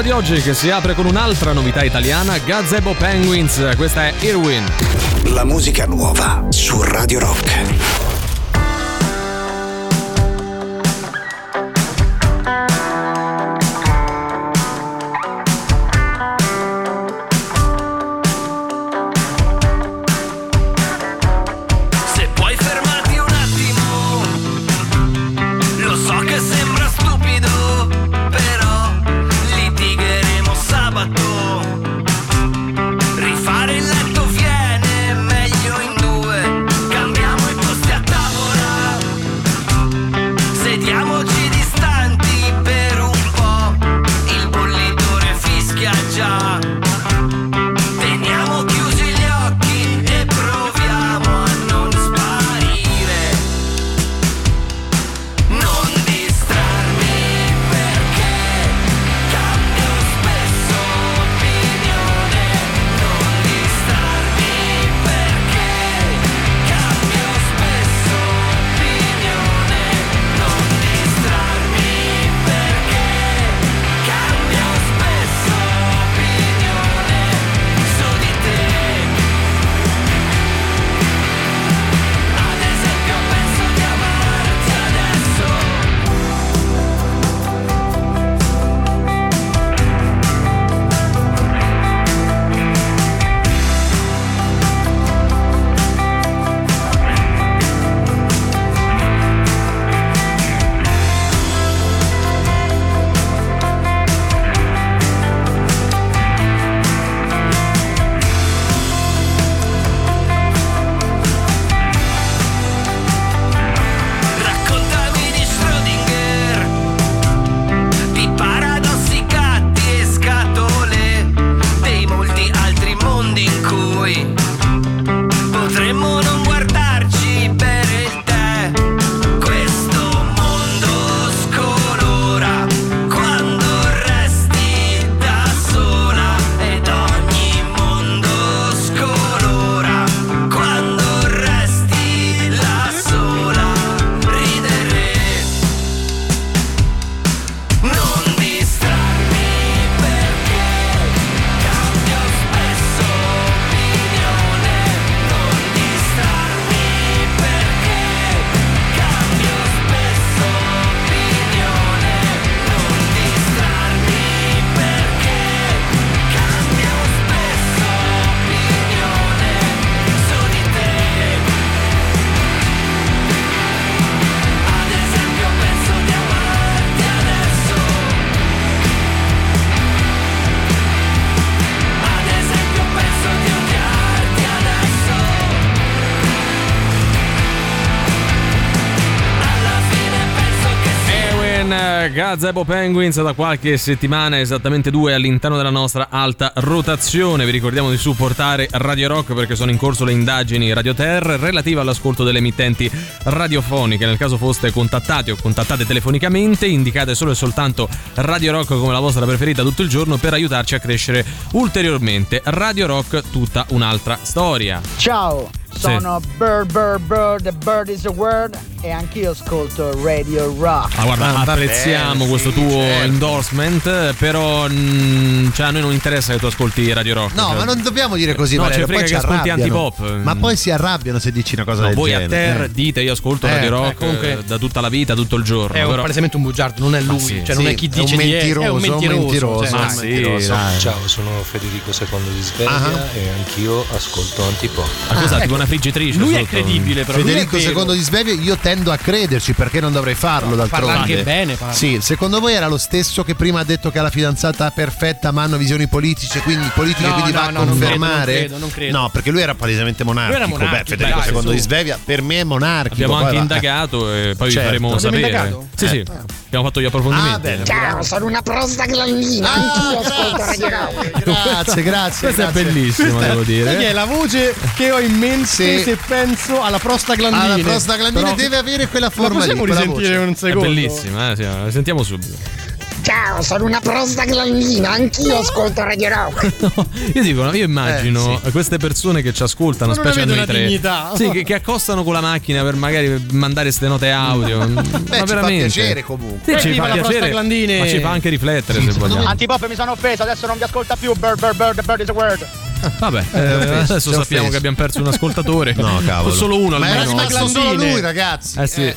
puntata di oggi, che si apre con un'altra novità italiana, Gazebo Penguins. Questa è Irwin. La musica nuova su Radio Rock. Gazebo Penguins, da qualche settimana, esattamente due, all'interno della nostra alta rotazione. Vi ricordiamo di supportare Radio Rock perché sono in corso le indagini Radio Terra relative all'ascolto delle emittenti radiofoniche. Nel caso foste contattati o contattate telefonicamente, indicate solo e soltanto Radio Rock come la vostra preferita tutto il giorno per aiutarci a crescere ulteriormente. Radio Rock, tutta un'altra storia. Ciao, sono sì. Bird Bird Bird, The Bird is a Word, e anch'io ascolto Radio Rock. Ma ah, guarda, apprezziamo eh, questo sì, tuo certo. endorsement, però mh, cioè a noi non interessa che tu ascolti Radio Rock. No, cioè, ma non dobbiamo dire così, no, Valerio, ci frega che ascolti anti-pop. Ma poi si arrabbiano se dici una cosa no, del voi genere. Voi a terra eh. dite io ascolto eh, Radio Rock eh, comunque, da tutta la vita, tutto il giorno. È però... palesemente un bugiardo, non è lui, sì, cioè sì, non è chi dice di è, è un mentiroso. Un mentiroso, cioè, ma un sì, mentiroso. Ciao, sono Federico secondo di Svezia e anch'io ascolto anti-pop. Ma cosa tipo una friggitrice? Lui è credibile, però. Federico secondo di Svezia, io tendo a crederci, perché non dovrei farlo, no, d'altronde. Parla anche bene, parla. Sì, secondo voi era lo stesso che prima ha detto che ha la fidanzata perfetta ma hanno visioni politiche, quindi politiche no, quindi no, va a no, confermare? Non credo, non credo. No, perché lui era palesemente monarchico. Lui era monarchico. Beh, Federico dai, secondo su. Di Svevia per me è monarchico. Abbiamo poi anche va. indagato e poi certo. vi faremo sapere. Indagato? Sì, eh. sì. Abbiamo fatto gli approfondimenti. Ah, ciao, sono una prostaglandina, anch'io ah, ascolto Radio Rock. Grazie, grazie. Questa grazie. è bellissima, questa, devo dire. Perché è la voce che ho in mente sì. se penso alla prostaglandina. Alla prostaglandina deve avere quella forma. La possiamo lì, risentire voce. un secondo? È bellissima, eh? Sì, la sentiamo subito. Ciao, sono una prosta grandina, anch'io ascolto Radio Rock. No, io dico, io immagino eh, sì. queste persone che ci ascoltano, non specie a noi tre, dignità. Sì, che, che accostano con la macchina per magari per mandare queste note audio. Beh, ma ci veramente fa piacere comunque. Sì, eh, ci fa piacere, ma ci fa anche riflettere se vogliamo. Antipop, mi sono offeso, adesso non vi ascolta più. Bird, bird, bird, the bird is a word. Vabbè, eh, adesso c'è sappiamo offeso. Che abbiamo perso un ascoltatore. No, cavolo. O solo uno, ma almeno. Ma era solo lui, ragazzi. Eh sì. Eh.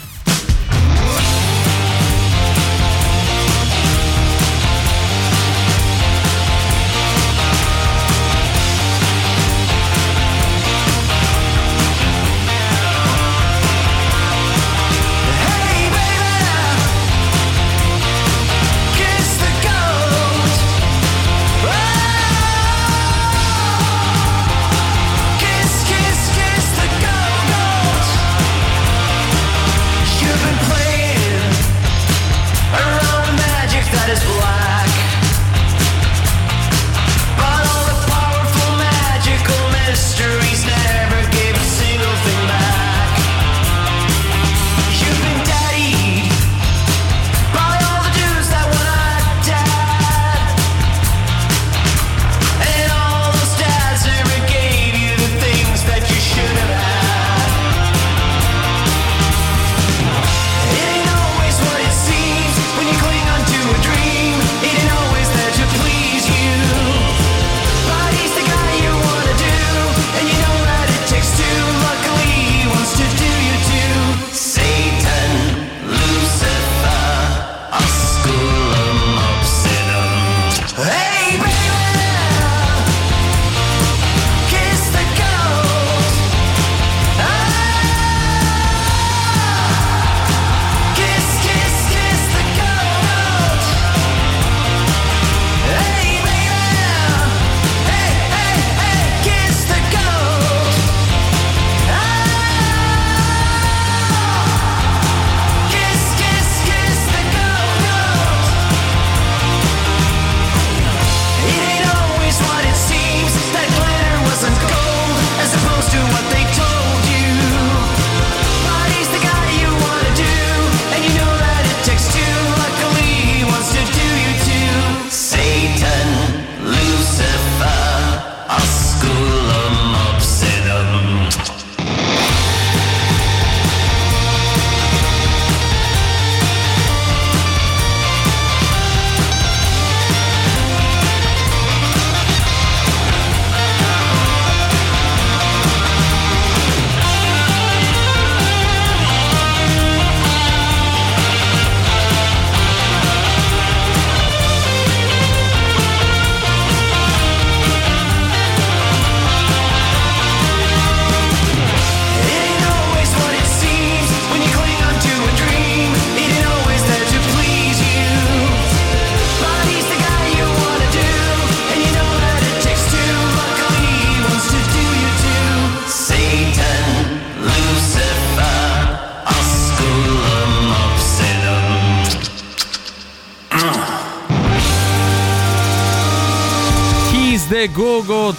Gogo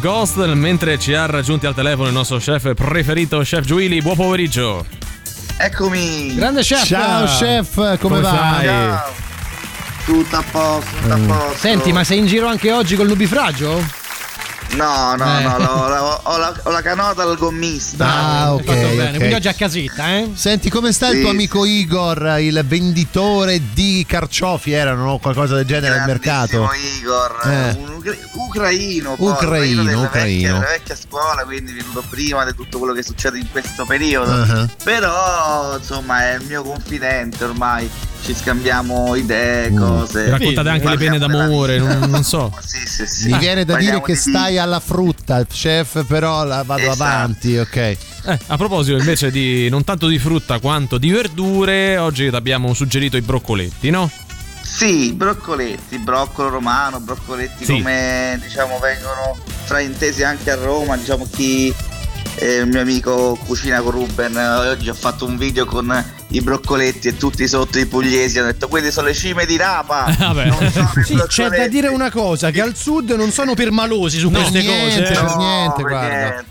Ghost, mentre ci ha raggiunti al telefono il nostro chef preferito, Chef Giuili. Buon pomeriggio. Eccomi. Grande chef. Ciao chef, come, come va? Stai? Ciao. Tutto a posto, tutto a posto. Senti, ma sei in giro anche oggi col nubifragio? No, no, eh. no, ho la, ho, la, ho la canota al gommista. Ah, ok, fatto bene. Okay. Quindi oggi a casetta, eh? Senti, come sta sì. il tuo amico Igor, il venditore di carciofi, erano o qualcosa del genere al mercato? Igor, eh. un ucra- ucraino, poi, ucraino, ucraino. Vecchia, una vecchia scuola, quindi venuto prima di tutto quello che succede in questo periodo. Uh-huh. Però, insomma, è il mio confidente ormai. Ci scambiamo idee, cose. Uh, raccontate anche le pene d'amore, non, non so. Sì, sì, sì. Mi viene da Parliamo dire che di stai alla frutta, chef, però la vado esatto. avanti, ok. Eh, a proposito invece di non tanto di frutta quanto di verdure, oggi ti abbiamo suggerito i broccoletti, no? Sì, broccoletti, broccolo romano, broccoletti sì. come diciamo vengono fraintesi anche a Roma, diciamo chi... Eh, il mio amico cucina con Ruben. Oggi ho fatto un video con i broccoletti e tutti sotto i pugliesi hanno detto quelle sono le cime di rapa. Non sono sì, c'è da dire una cosa, che al sud non sono permalosi su no, queste niente, cose eh. no, niente, guarda. Niente.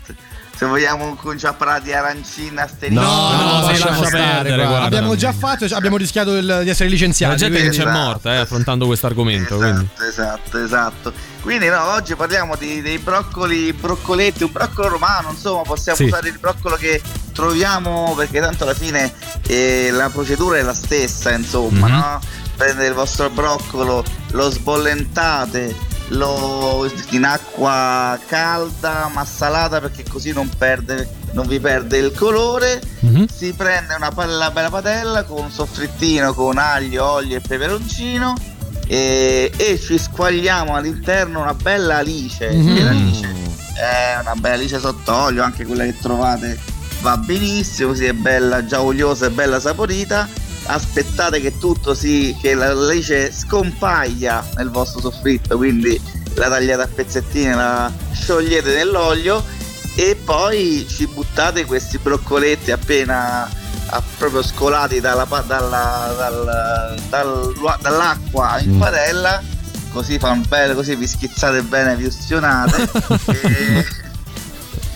se vogliamo un conciapra di arancina no, no, no, lasciamo stare, guarda, abbiamo già fatto, abbiamo rischiato del, di essere licenziati, la gente che esatto, c'è morta eh, affrontando questo argomento, esatto, esatto, esatto, quindi no, oggi parliamo di, dei broccoli, broccoletti, un broccolo romano, insomma possiamo sì. usare il broccolo che troviamo, perché tanto alla fine eh, la procedura è la stessa, insomma, mm-hmm. no? Prendete il vostro broccolo, lo sbollentate, lo in acqua calda ma salata, perché così non perde, non vi perde il colore. Mm-hmm. Si prende una bella, bella padella con un soffrittino con aglio, olio e peperoncino e, e ci squagliamo all'interno una bella alice. Mm-hmm. Alice è una bella alice sott'olio, anche quella che trovate va benissimo, così è bella già oliosa e bella saporita. Aspettate che tutto si che la alice scompaia nel vostro soffritto, quindi la tagliate a pezzettini, la sciogliete nell'olio e poi ci buttate questi broccoletti appena a, proprio scolati dalla, dalla, dal, dal, dall'acqua in padella, così fan bello, così vi schizzate bene, vi ustionate e...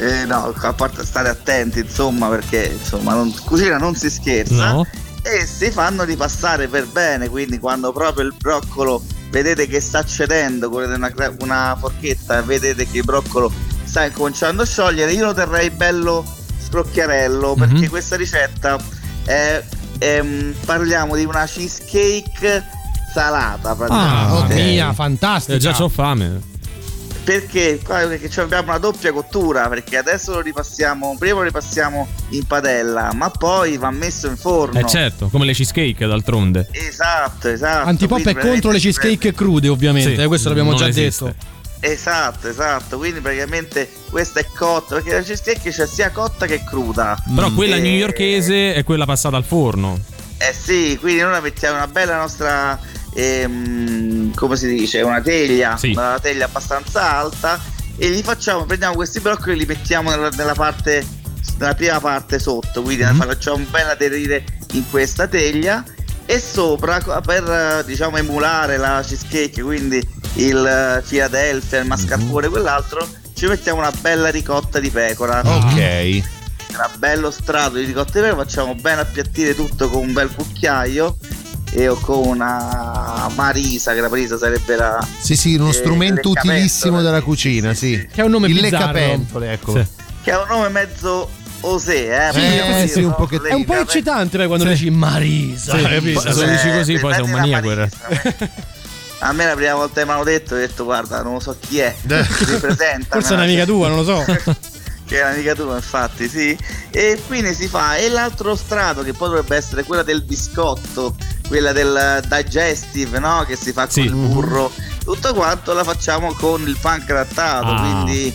e no, a parte stare attenti, insomma, perché insomma non, cucina non si scherza, no. E si fanno ripassare per bene, quindi quando proprio il broccolo vedete che sta cedendo, con una, una forchetta e vedete che il broccolo sta incominciando a sciogliere, io lo terrei bello sprocchiarello, perché mm-hmm. questa ricetta è, è, parliamo di una cheesecake salata praticamente. Ah, mia, fantastica, eh, già c'ho fame. Perché? Perché abbiamo una doppia cottura, perché adesso lo ripassiamo, prima lo ripassiamo in padella, ma poi va messo in forno. Eh certo, come le cheesecake d'altronde. Esatto, esatto. Antipop è contro le cheesecake crude, ovviamente, sì, eh, questo l'abbiamo già esiste. detto. Esatto, esatto, quindi praticamente questa è cotta, perché la cheesecake c'è sia cotta che cruda. Però mm. quella e... newyorkese è quella passata al forno. Eh sì, quindi noi la mettiamo una bella nostra... E, come si dice, una teglia, sì. una teglia abbastanza alta, e li facciamo, prendiamo questi broccoli e li mettiamo nella, nella parte, nella prima parte sotto, quindi mm-hmm. facciamo un bel aderire in questa teglia e sopra, per diciamo emulare la cheesecake, quindi il Philadelphia, il mascarpone, mm-hmm. quell'altro, ci mettiamo una bella ricotta di pecora. Ok, un bello strato di ricotta di pecora, facciamo bene appiattire tutto con un bel cucchiaio e o con una marisa, che la marisa sarebbe la sì sì uno eh, strumento utilissimo della cucina, sì, sì. che ha un nome il leccapentole, ecco, sì. che ha un nome mezzo osè, eh, sì, eh, sì, un pochett- è un po' eccitante beh, quando sì. dici marisa, sì, sì, se lo dici così poi sei un maniaco. A me la prima volta che mi hanno detto, ho detto guarda non lo so chi è, si presenta, forse è un'amica tua, non lo so che è l'amica tua, infatti, sì. E quindi si fa, e l'altro strato che poi dovrebbe essere quella del biscotto, quella del digestive, no? Che si fa con sì. il burro, tutto quanto la facciamo con il pan grattato, ah. quindi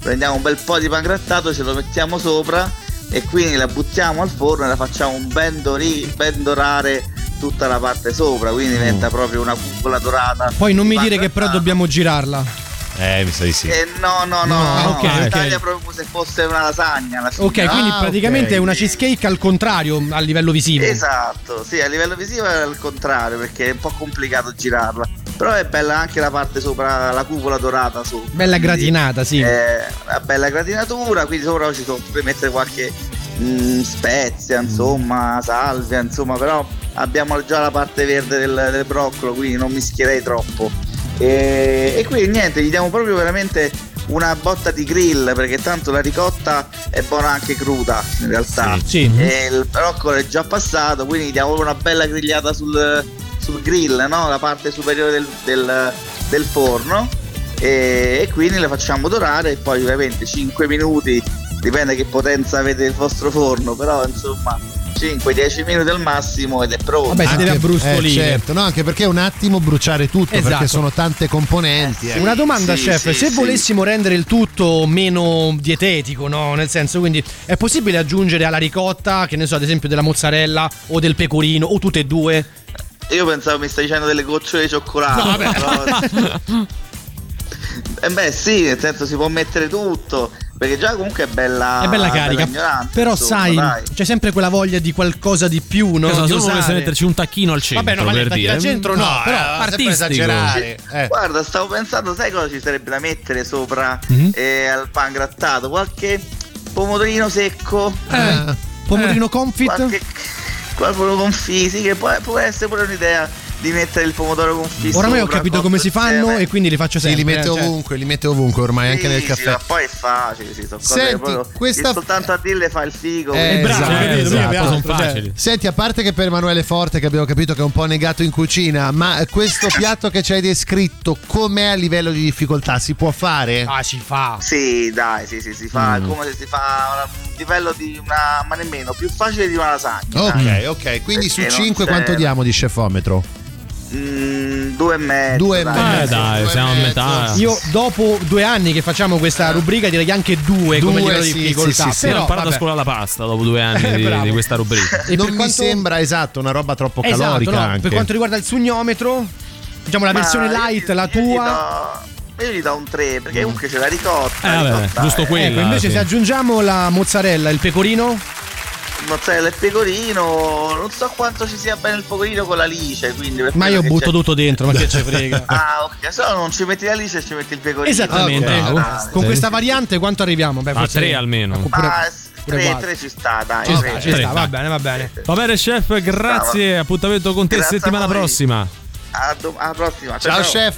prendiamo un bel po' di pan grattato, ce lo mettiamo sopra e quindi la buttiamo al forno e la facciamo un ben, dorì, ben dorare tutta la parte sopra, quindi mm. diventa proprio una cupola dorata. Poi non mi dire grattato. Che però dobbiamo girarla. Eh, mi sa di sì. Eh, no, no, no, no, no. Okay, okay. Taglia proprio se fosse una lasagna. La ok, ah, quindi praticamente okay. è una cheesecake al contrario a livello visivo. Esatto, sì, a livello visivo è al contrario, perché è un po' complicato girarla. Però è bella anche la parte sopra, la cupola dorata sopra. Bella gratinata, sì. Una bella gratinatura, quindi sopra ci sono, puoi mettere qualche mh, spezia, insomma, salvia, insomma, però abbiamo già la parte verde del, del broccolo, quindi non mischierei troppo. E, e quindi niente, gli diamo proprio veramente una botta di grill, perché tanto la ricotta è buona anche cruda in realtà, sì, sì. E il broccolo è già passato, quindi gli diamo una bella grigliata sul, sul grill, no? La parte superiore del, del, del forno e, e quindi la facciamo dorare e poi ovviamente cinque minuti, dipende che potenza avete il vostro forno, però insomma cinque dieci minuti al massimo ed è pronto. Vabbè, si deve abbrustolire. Eh, certo, no, anche perché un attimo bruciare tutto, esatto. perché sono tante componenti. Eh, sì. Una domanda, sì, chef, sì, se sì. volessimo rendere il tutto meno dietetico, no? Nel senso, quindi è possibile aggiungere alla ricotta, che ne so, ad esempio della mozzarella o del pecorino o tutte e due? Io pensavo mi stai dicendo delle gocciole di cioccolato. No, vabbè. Però... eh beh sì, nel senso si può mettere tutto, perché già comunque è bella, è bella carica, bella, però insomma, sai dai. C'è sempre quella voglia di qualcosa di più, no? Cosa, solo volesse metterci un tacchino al centro. Vabbè, no, per dire. Al centro no, no, però artistico. Esagerare. Eh. Guarda, stavo pensando, sai cosa ci sarebbe da mettere sopra mm-hmm. eh, al pan grattato? Qualche pomodorino secco, eh, pomodorino eh. confit, qualche, qualcuno confisi, che può, può essere pure un'idea di mettere il pomodoro confisso. Oramai ho capito come si fanno e quindi li faccio sempre. Sì, li mette ovunque, cioè. li mette ovunque ormai, sì, anche nel caffè. Sì, ma poi è facile, sì, sono Senti, cose proprio, questa... soltanto a dirle fa il figo. Eh, bravo, esatto, esatto, esatto, sono facili. Senti, a parte che per Emanuele Forte, che abbiamo capito che è un po' negato in cucina, ma questo piatto che ci hai descritto, com'è a livello di difficoltà? Si può fare? Ah, si fa. Sì, dai, sì, sì, si fa. Mm. Come se si fa a un livello di una, ma nemmeno, più facile di una lasagna. Ok, dai. ok. Quindi perché su cinque quanto diamo di scefometro? Mm, due e mezzo. Due e mezzo. Eh, dai, due siamo a metà. Io, dopo due anni che facciamo questa rubrica, direi anche due, due come livello sì, di difficoltà. Sì, sì, sì. Però ho imparato a scuola la pasta dopo due anni di, di questa rubrica. E non per mi quanto... sembra esatto una roba troppo esatto, calorica. No, anche. Per quanto riguarda il sugnometro, diciamo la Ma versione light, io, la tua. Io Io gli do un tre perché comunque c'è la ricotta. Eh, vabbè, ricotta giusto eh. quella. Ecco, invece sì. se aggiungiamo la mozzarella, il pecorino. Mozzarella e pecorino, non so quanto ci sia bene il pecorino con la lice, quindi ma io butto c'è... tutto dentro, ma che ci frega. Ah, ok, se no non ci metti la lice e ci metti il pecorino. Esattamente. Okay. Ah, con questa variante quanto arriviamo? Beh, a forse... tre almeno. Pure... Ah, tre ci sta, dai. Ci sta, ci sta, va bene, va bene. Va bene, chef, grazie. Va. Appuntamento con te grazie settimana a prossima. A do... Alla prossima. Ciao, ciao, chef.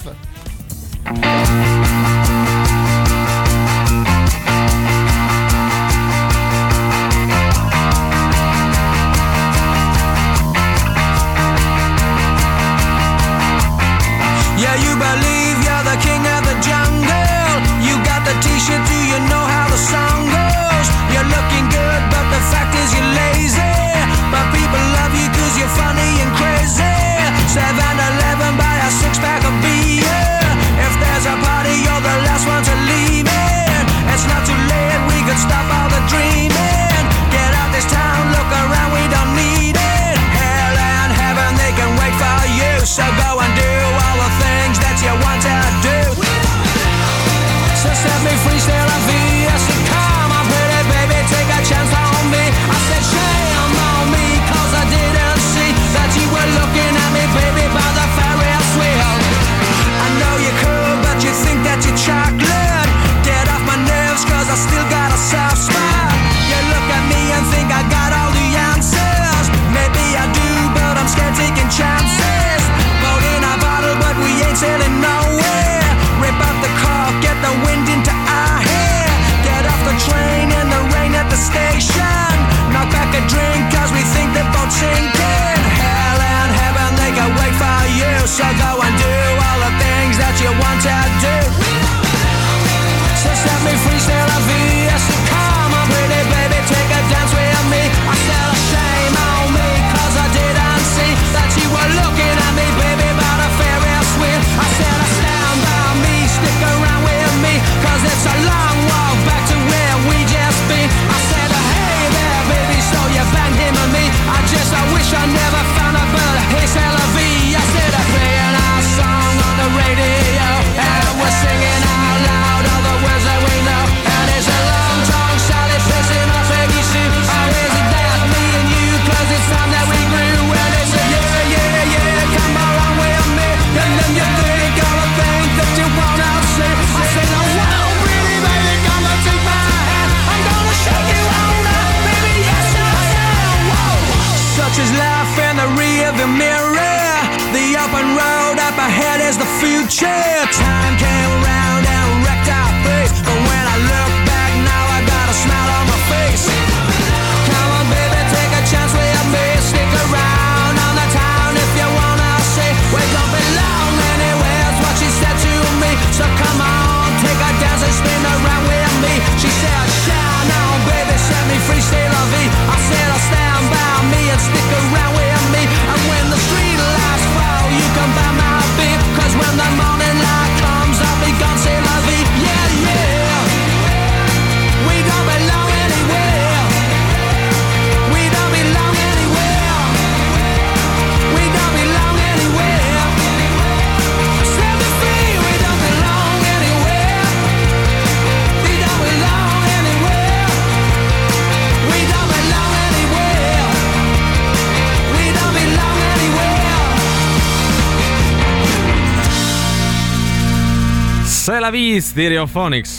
Stereophonics.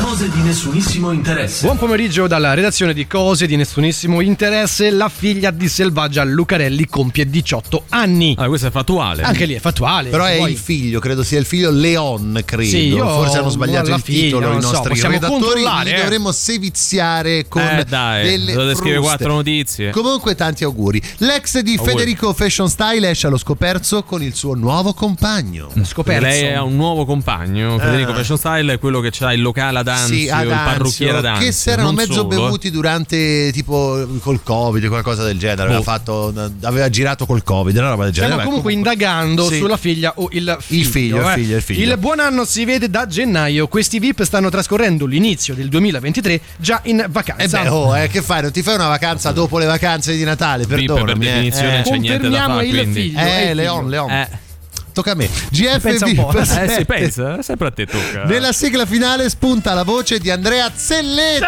Cose di nessunissimo interesse. Buon pomeriggio dalla redazione di Cose di nessunissimo interesse. La figlia di Selvaggia Lucarelli compie diciotto anni. Ah, questo è fattuale. Anche lì è fattuale. Però è poi... il figlio, credo sia il figlio Leon, credo. Sì, io forse hanno sbagliato il figlia, titolo i so, nostri redattori. Li eh. dovremmo seviziare con eh, dai, delle dovete scrivere quattro notizie. Comunque tanti auguri. L'ex di auguri. Federico Fashion Style esce allo scoperto con il suo nuovo compagno. Scoperto. Lei ha un nuovo compagno. Ah. Federico Fashion Style è quello che c'ha il locale ad Anzio, sì, il parrucchiere ad Anzio, che si erano non mezzo solo. bevuti durante tipo col Covid o qualcosa del genere. Aveva, boh. fatto, aveva girato col Covid, una roba del genere. Stiamo comunque, comunque indagando sì. sulla figlia o il figlio. Il figlio, eh. il figlio, il figlio. Il buon anno si vede da gennaio. Questi V I P stanno trascorrendo l'inizio del duemilaventitré già in vacanza. E beh, oh, eh, che fai? Non ti fai una vacanza dopo le vacanze di Natale? Perdonami, per definizione eh. non c'è niente da fare. Il figlio, eh, il Leon, figlio. Leon. Eh. Tocca a me. G F V I P eh, si pensa, sempre a te tocca. Nella sigla finale spunta la voce di Andrea Zelletta.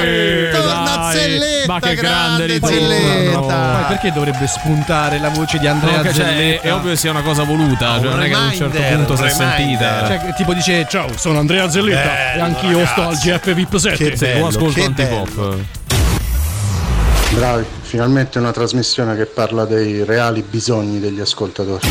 Sì, torna dai. Zelletta, ma che grande, grande Zelletta. No, no. Perché dovrebbe spuntare la voce di Andrea no, Zelletta? Cioè, è ovvio che sia una cosa voluta, cioè, non è che ad un certo punto si è sentita. Cioè, tipo dice "Ciao, sono Andrea Zelletta bello, e anch'io ragazzi. Sto al G F V I P sette". Bello, lo ascolto antipop. Bravi, finalmente una trasmissione che parla dei reali bisogni degli ascoltatori.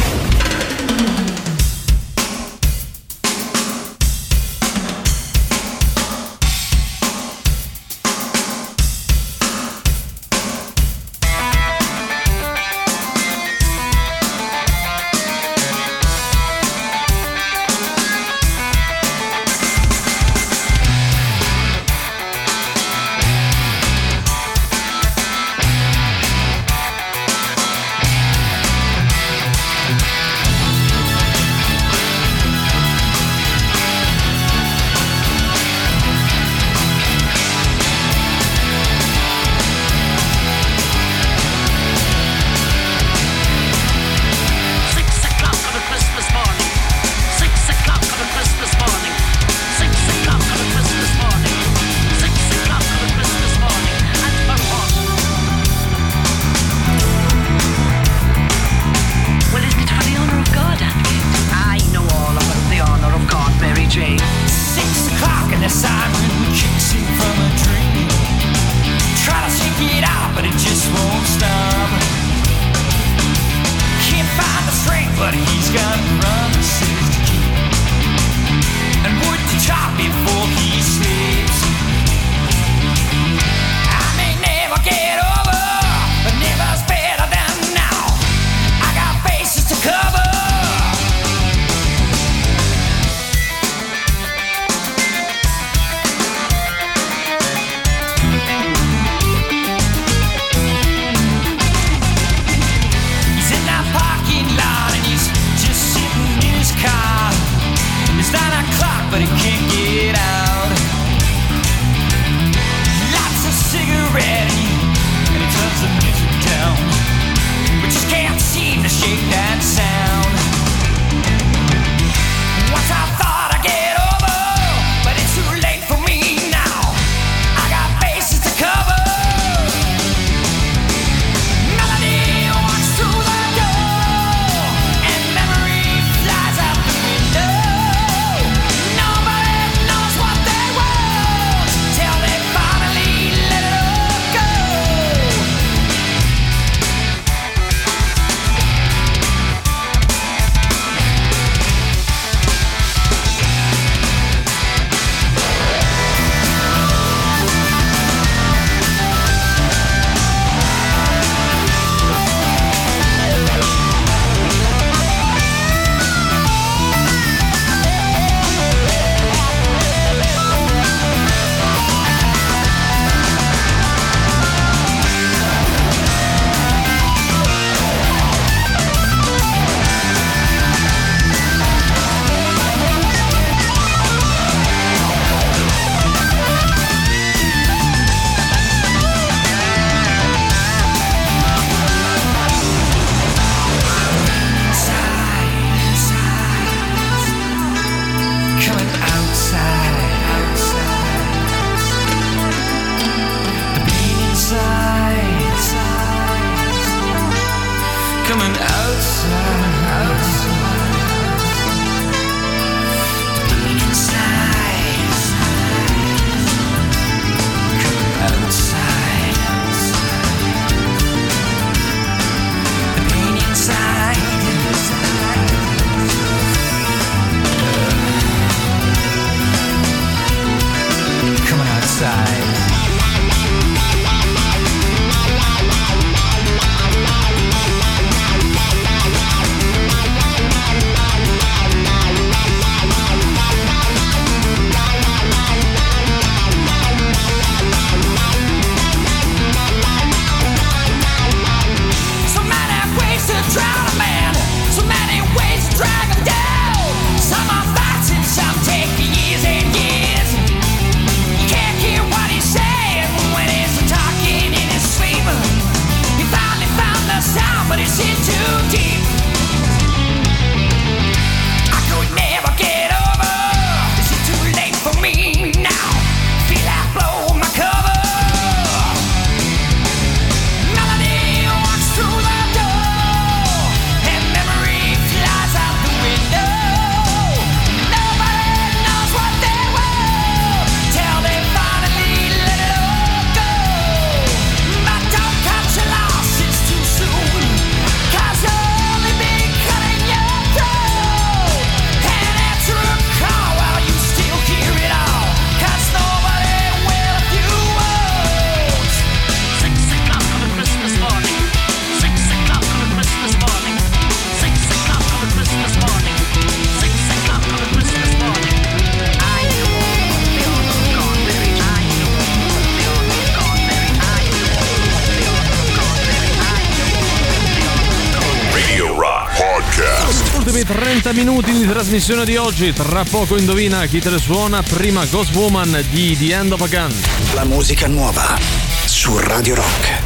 Outside. trenta minuti di trasmissione di oggi. Tra poco indovina chi te le suona. Prima Ghost Woman di The End of a Gun. La musica nuova su Radio Rock.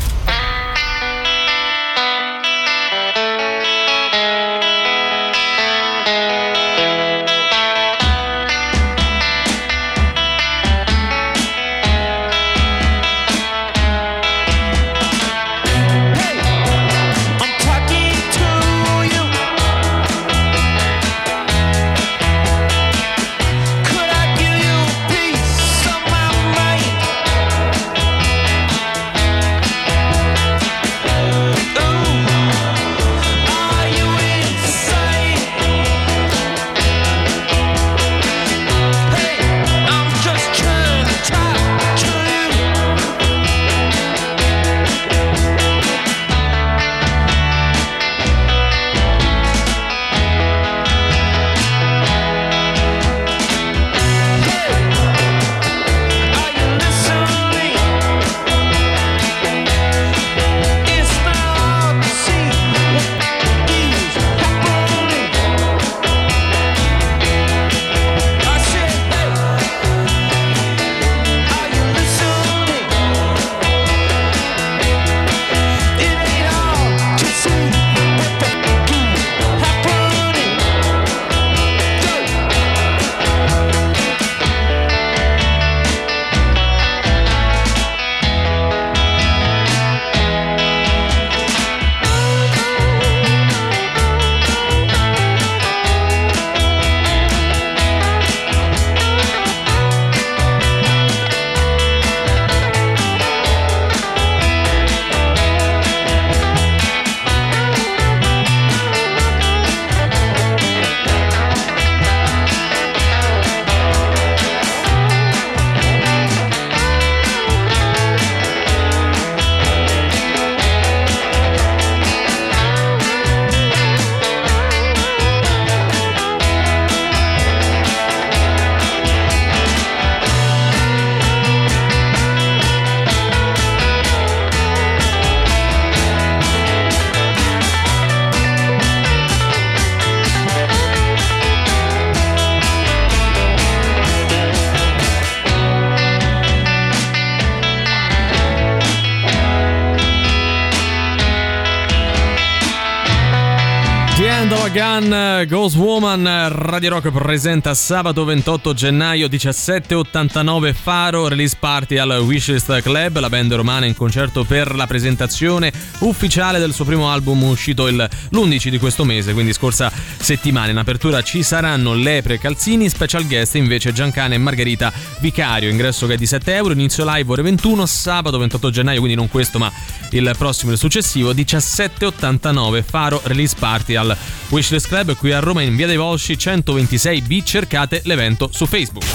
Gun, Ghost Woman. Radio Rock presenta sabato ventotto gennaio diciassette ottantanove Faro, release party al Wishes Club, la band romana in concerto per la presentazione ufficiale del suo primo album uscito il, l'undici di questo mese, quindi scorsa settimana. In apertura ci saranno Lepre Calzini, special guest invece Giancane e Margherita Vicario, ingresso che è di sette euro, inizio live ore ventuno, sabato ventotto gennaio, quindi non questo ma il prossimo e il successivo, diciassette ottantanove Faro, release party al Wishless Club qui a Roma in via dei Volsci centoventisei B. Cercate l'evento su Facebook.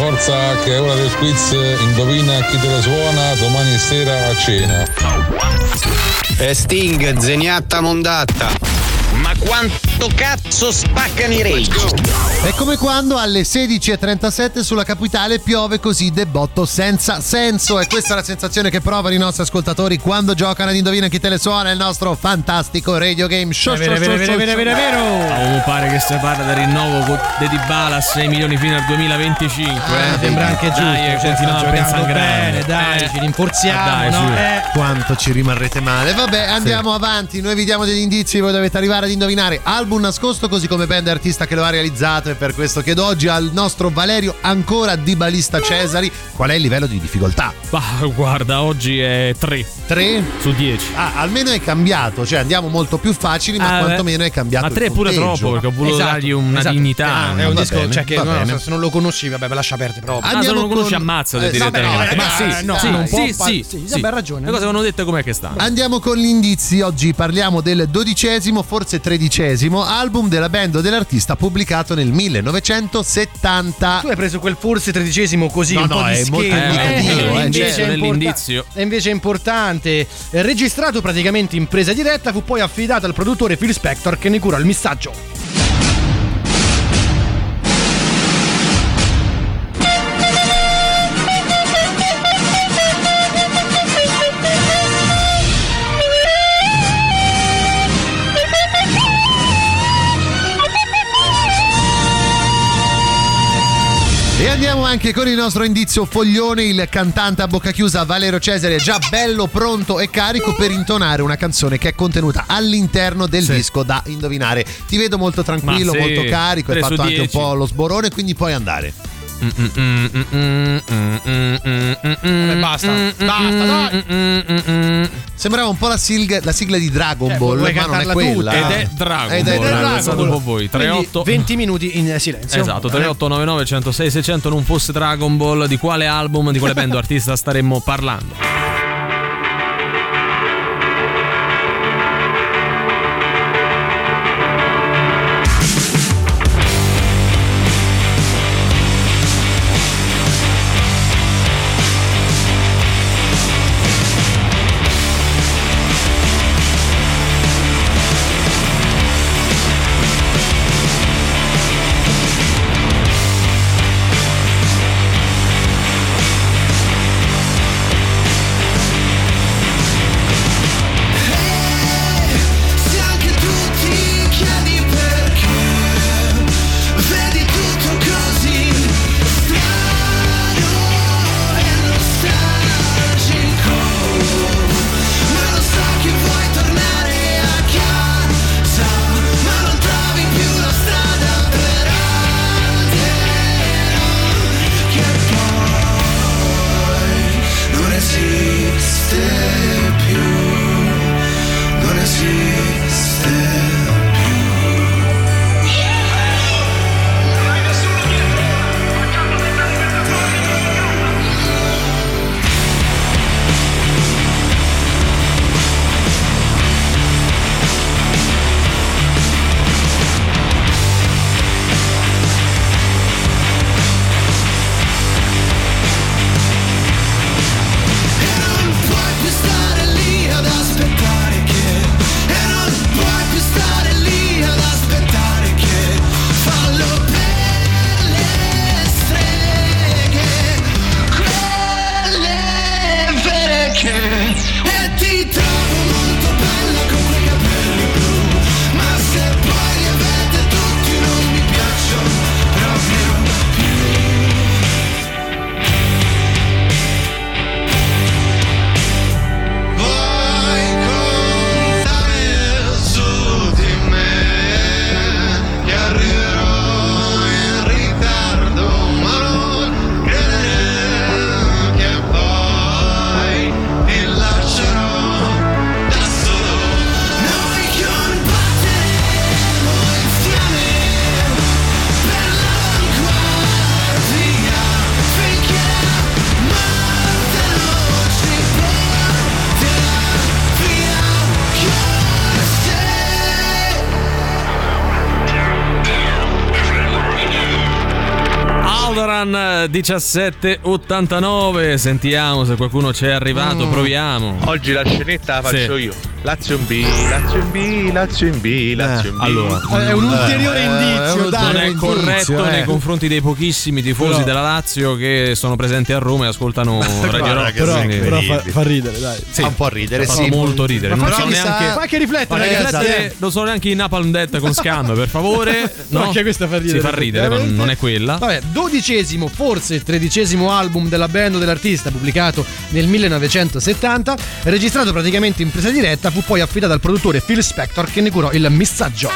Forza che è ora del quiz, indovina chi te lo suona domani sera a cena. E Sting, Zeniatta Mondatta. Ma quanto cazzo spaccano i Rage? È come quando alle sedici e trentasette sulla capitale piove così de botto senza senso, e questa è la sensazione che provano i nostri ascoltatori quando giocano ad indovina chi te le suona, il nostro fantastico radio game show. È vero, è vero, è vero, è vero, è vero. Oh, pare che si parla del rinnovo di Dybala a sei milioni fino al duemilaventicinque. Ah, eh. Sembra anche giusto. Dai, cioè, continuiamo a pensare bene, dai, eh. ci rinforziamo. Ah, dai, no? eh. Quanto ci rimarrete male. Vabbè, andiamo sì. avanti, noi vi diamo degli indizi, voi dovete arrivare ad indovinare album nascosto così come band e artista che lo ha realizzato, e per questo chiedo oggi al nostro Valerio, ancora Dybalista Cesari, qual è il livello di difficoltà? Bah, guarda, oggi è tre. tre? Su dieci. Ah, almeno è cambiato, cioè andiamo molto più facili, ma ah, quantomeno è cambiato. Ma tre è pure troppo, perché ho voluto esatto, dargli una esatto. dignità. Eh, è un va disco, bene, cioè che no, no, se non lo conosci, vabbè, lascia aperte proprio. Ah, se non lo con... conosci ammazza eh, direttamente. Ma sì, no, sì, no, sì, par... sì, sì, sì. ragione. Le cose vanno dette com'è che stanno. Andiamo con gli indizi, oggi parliamo del dodicesimo, forse tredicesimo album della band o dell'artista pubblicato nel millenovecentosettanta. Tu hai preso quel forse tredicesimo così, no, un no, po' di è molto indicativo, eh, invece è nell'indizio. È invece importante. È registrato praticamente in presa diretta, fu poi affidato al produttore Phil Spector che ne cura il missaggio. Anche con il nostro indizio foglione, il cantante a bocca chiusa Valerio Cesare è già bello pronto e carico per intonare una canzone che è contenuta all'interno del sì. disco da indovinare. Ti vedo molto tranquillo, sì, molto carico, hai fatto anche dieci. Un po' lo sborone, quindi puoi andare. Basta, basta, dai. Sembrava un po' la sigla, la sigla di Dragon eh, Ball, ma non è quella. Ed è Dragon Ed è Ball. Dragon Ball. Ball. Con voi. trentotto venti minuti in silenzio. Esatto, tre otto nove nove, centosei, seicento. Non fosse Dragon Ball, di quale album, di quale band o artista staremmo parlando? Corgan, diciassette ottantanove. Sentiamo se qualcuno c'è arrivato, mm. proviamo. Oggi la scenetta la faccio sì. io. Lazio in B, Lazio in B, Lazio in B, Lazio in B. Eh, allora, è un ulteriore eh, indizio, un dai, non è corretto indizio, nei eh. confronti dei pochissimi tifosi però, della Lazio che sono presenti a Roma e ascoltano Radio Rock. Però, però fa, fa ridere, dai. Sì, fa un po' a ridere, fa sì, molto ridere. Ma non so neanche, fa anche riflettere, ragazzi. Non so neanche i Napalm Death con Scam, per favore. No, anche questa fa ridere. Si fa ridere, ma non è quella. Vabbè, dodicesimo, forse tredicesimo album della band o dell'artista, pubblicato nel millenovecentosettanta, registrato praticamente in presa diretta, fu poi affidato al produttore Phil Spector che ne curò il mixaggio.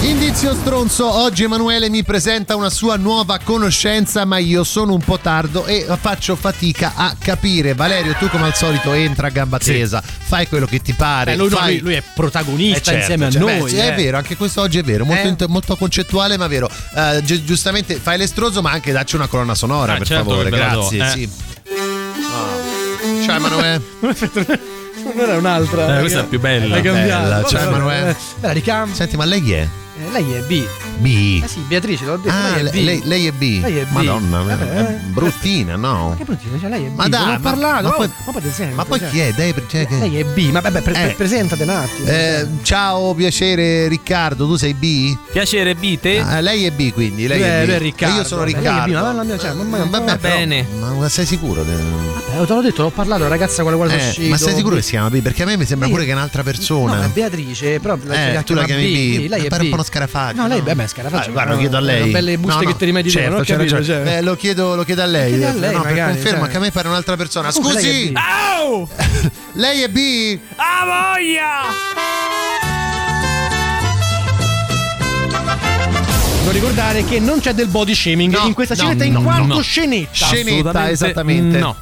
Indizio stronzo, oggi Emanuele mi presenta una sua nuova conoscenza, ma io sono un po' tardo e faccio fatica a capire. Valerio, tu come al solito entra a gamba tesa, sì. fai quello che ti pare. Beh, lui, fai... lui è protagonista, eh, certo, insieme a cioè, noi. Beh, sì, eh. È vero, anche questo oggi è vero, molto, eh. int- molto concettuale ma vero. Uh, gi- giustamente fai l'estroso ma anche dacci una colonna sonora, ah, per certo, favore, grazie. Eh. Sì. Oh. Ciao Emanuele. Non era un'altra. Eh, questa è più bella. È bella. Ciao Emanuele. Bella ricambio. Senti, ma lei chi è? Eh, lei è B. B. Ah sì, Beatrice, l'ho detto. Ah, lei è B. Lei, lei è B. Lei è B. Madonna, eh, è bruttina, no? Ma che bruttina, cioè lei è B. Ma dai, non ho parlato. Ma, ma, ma, poi, ma, ma poi chi è? Dai, cioè, che... Lei è B, ma vabbè, pre- eh. presentate un attimo. Eh, ciao, piacere Riccardo, tu sei B? Piacere B, te? Ah, lei è B, quindi. Lei Beh, è B. È Riccardo. E io sono vabbè, Riccardo. Lei è B, ma la mia, cioè, non ma, va però, bene. Ma sei sicuro? Te... Vabbè, te l'ho detto, l'ho parlato, la ragazza con la quale sono uscito. Ma sei sicuro che si chiama B? Perché a me mi sembra pure che è un'altra persona. No, è Beatrice, però tu la chiami B. Lei è B. Scarafaggio, no, lei no? Beh, scarafaggio, ah, guarda, lo chiedo a lei. Belle buste, no, no, che te rimedi, certo, non capito, cioè. Beh, lo chiedo, lo chiedo a lei, chiedo a lei, no, magari, per conferma, cioè, che a me pare un'altra persona. Scusi, oh, lei è B. Lei è B? A voglia. Devo ricordare che non c'è del body shaming, no, in questa scenetta, no, no, in quanto no, no. scenetta, scenetta, esattamente, no.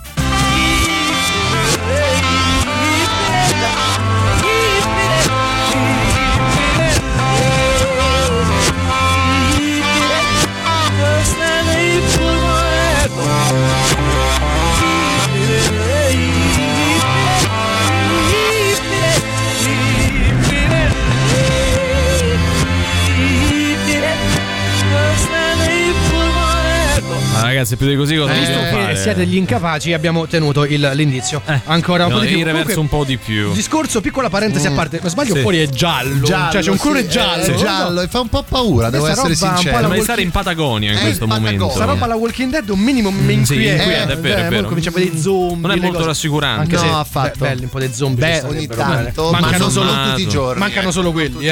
Ragazzi, più di così cosa visto eh, fare? Siete gli incapaci, abbiamo tenuto il, l'indizio. Eh, Ancora un no, po' di più. Comunque, un po' di più. Discorso, piccola parentesi mm. a parte. Ma sbaglio, sì. fuori è giallo. giallo. Cioè c'è un sì, colore giallo. Sì. Giallo, e fa un po' paura, devo essere sincero. Ma Walking... stare in Patagonia in eh, questo Patagonia. momento. Questa roba la Walking Dead un minimo mm, mi inquieta. Sì, eh, è vero, è vero. Comincia a vedere zombie. Non è molto rassicurante. No, affatto. Belli un po' di zombie. Beh, ogni tanto. Mancano solo tutti i giorni. Mancano solo quelli.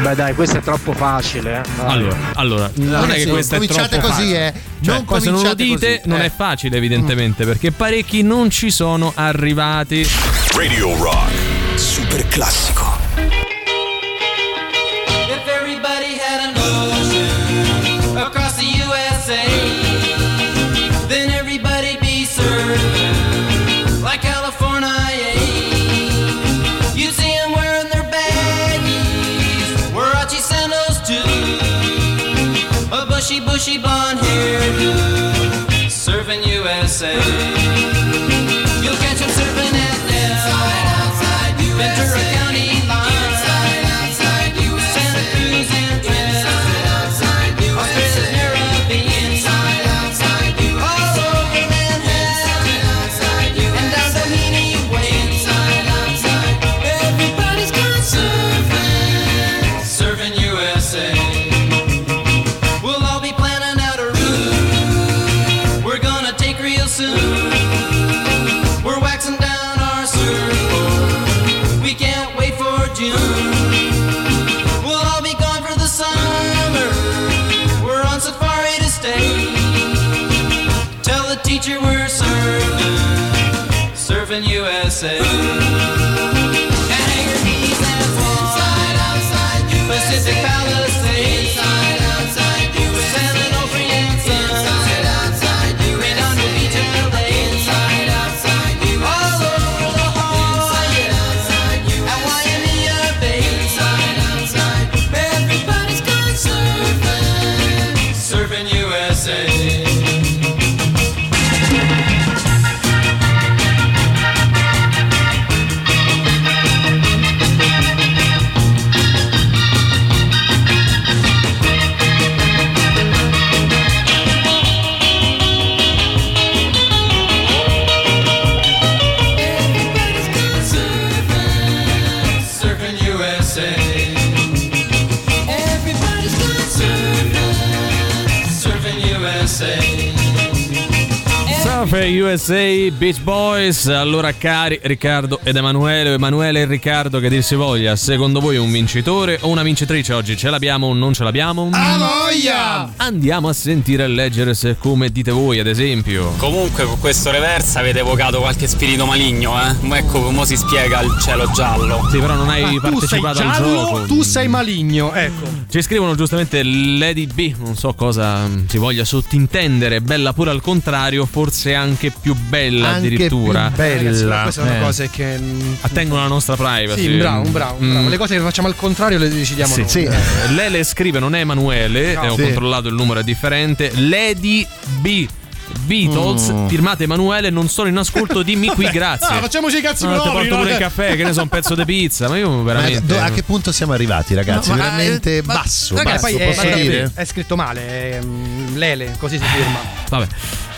Vabbè dai, questo è troppo facile, eh. Allora, allora no, non è che questo è troppo così, facile. Eh. Cioè, non cominciate così, eh. Se non lo dite, non è facile evidentemente, mm. perché parecchi non ci sono arrivati. Radio Rock, super classico. If everybody had an ocean across the U S A, then everybody'd be served like California. You see them wearing their a bushy, bushy blonde hairdo, serving U S A. You'll catch him serving at Dell, outside Ventura U S A. County line, inside, outside U S A. Santa Cruz and Trent, outside U S A. Australia's Caribbean, inside, outside U S A. All over Manhattan, inside, outside U S A. And down Doheny Way, inside, outside. Everybody's gone surfing, serving U S A. We're serving, serving U S A. At Hanger Keys and Wall, inside, outside U S A. Pacific Palisades, inside, outside U S A. San Onofre and Sons, inside, outside U S A. Redondo Beach and L A, inside, outside U S A. All over La Jolla, inside, outside U S A. At Waimea Bay, inside, outside. Everybody's gone surfing, serving U S A. U S A, Beach Boys. Allora cari Riccardo ed Emanuele, Emanuele e Riccardo, che dir si voglia, secondo voi un vincitore o una vincitrice oggi? Ce l'abbiamo o non ce l'abbiamo? A voglia! Andiamo a sentire e leggere se come dite voi, ad esempio. Comunque con questo reverse avete evocato qualche spirito maligno, eh? Ecco come si spiega il cielo giallo. Sì, però non hai ah, partecipato al giallo, gioco. Tu sei maligno, ecco. Ci scrivono giustamente Lady B, non so cosa si voglia sottintendere, bella pure al contrario, forse anche più bella, anche addirittura più bella. Eh, queste sono eh. cose che attengono alla nostra privacy. Sì, bravo, bravo, bravo. Mm. Le cose che facciamo al contrario le decidiamo sì, noi. Sì. Eh. Lele scrive, non è Emanuele, no. eh, ho sì. controllato il numero, è differente. Lady B Beatles, mm. firmate Emanuele, non sono in ascolto, dimmi qui, grazie. No, facciamoci i cazzi no, nuovi. Ti porto no, pure no. il caffè, che ne so, un pezzo di pizza. Ma io veramente ma a che punto siamo arrivati, ragazzi? No, veramente ma, basso, ragazzi, basso, ragazzi, posso è, dire? È scritto male, è, Lele, così si firma. Vabbè.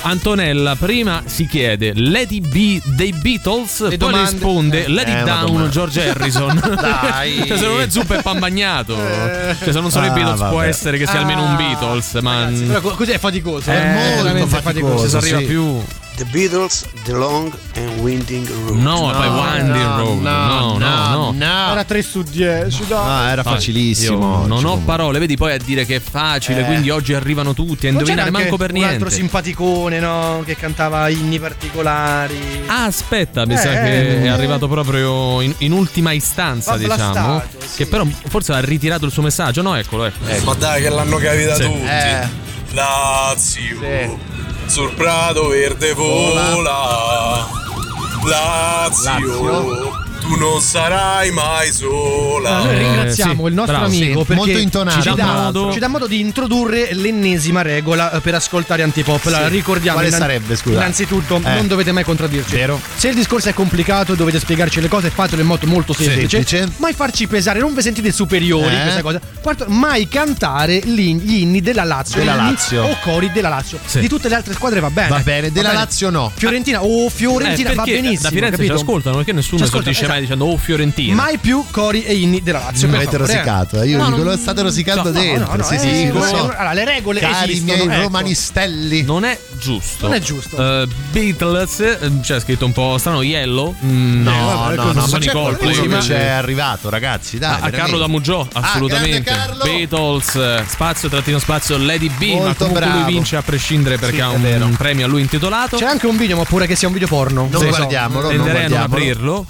Antonella prima si chiede Lady B dei Beatles, le poi domande, risponde eh, Lady eh, Down George Harrison. Dai. Cioè, se non è zuppa è pan bagnato. Eh. Cioè, se non sono ah, i Beatles vabbè. Può essere che sia ah, almeno un Beatles, ma ragazzi, però così è faticoso, eh, è molto faticoso, si arriva sì. più The Beatles, The Long and Winding Road. No, poi no, Winding no, Road. No, no, no, no, no. Era tre su dieci. No, no era facilissimo. Io non ho parole, vedi poi a dire che è facile, eh. quindi oggi arrivano tutti a indovinare manco per niente. Un altro simpaticone, no, che cantava inni particolari. Ah, aspetta, mi eh, sa che eh. è arrivato proprio in, in ultima istanza, va diciamo, blastato, sì. che però forse ha ritirato il suo messaggio, no? Eccolo, ecco. Eh, ma dai che l'hanno capita sì. tutti. Eh. Lazio. Sì. Sul Prato Verde vola, Lazio, Lazio, tu non sarai mai sola. Allora, noi ringraziamo eh, sì, il nostro bravo, amico sì, perché molto intonato. Ci, dà modo. ci dà modo di introdurre l'ennesima regola per ascoltare Antipop. Sì. La ricordiamo. Quale innan- sarebbe, scusa? Innanzitutto, eh. non dovete mai contraddirci. Vero. Se il discorso è complicato, dovete spiegarci le cose, fatelo in modo molto semplice. semplice. Mai farci pesare, non vi sentite superiori. Eh. Questa cosa. Quarto, mai cantare gli inni della Lazio, della Lazio. o cori della Lazio. Sì. Di tutte le altre squadre va bene. Va bene, della va bene. Lazio no. Fiorentina o oh, Fiorentina eh, va benissimo. Da Firenze capito? Ci ascoltano perché nessuno dice mai dicendo oh Fiorentina. Mai più cori e inni della Lazio. Mi avete rosicato, io no, dico lo state rosicando no, dentro. No, no, sì, eh, sì, eh, lo so. Allora, le regole cari esistono, miei ecco. romanistelli. Non è giusto. Non è giusto. Uh, Beatles, cioè scritto un po' strano, Yellow. Mm, no, no, no, no, no sono i Coldplay. Ma c'è arrivato, ragazzi, dai. A, a Carlo da Muggio, assolutamente. Ah, Beatles, spazio trattino spazio Lady B, molto ma comunque bravo. Lui vince a prescindere perché sì, ha un, un premio a lui intitolato. C'è anche un video, ma pure che sia un video porno. Non guardiamolo, tenderei a non aprirlo.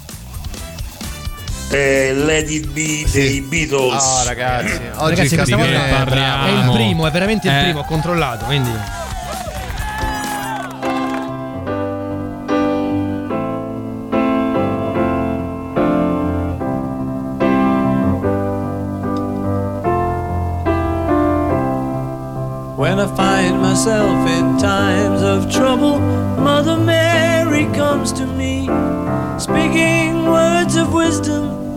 Eh, Lady B dei Beatles. Oh ragazzi, oh, ragazzi questa volta è, è il primo, è veramente eh. il primo, ho controllato, quindi When I find myself in times of trouble, Mother Mary comes to me, speaking words of wisdom,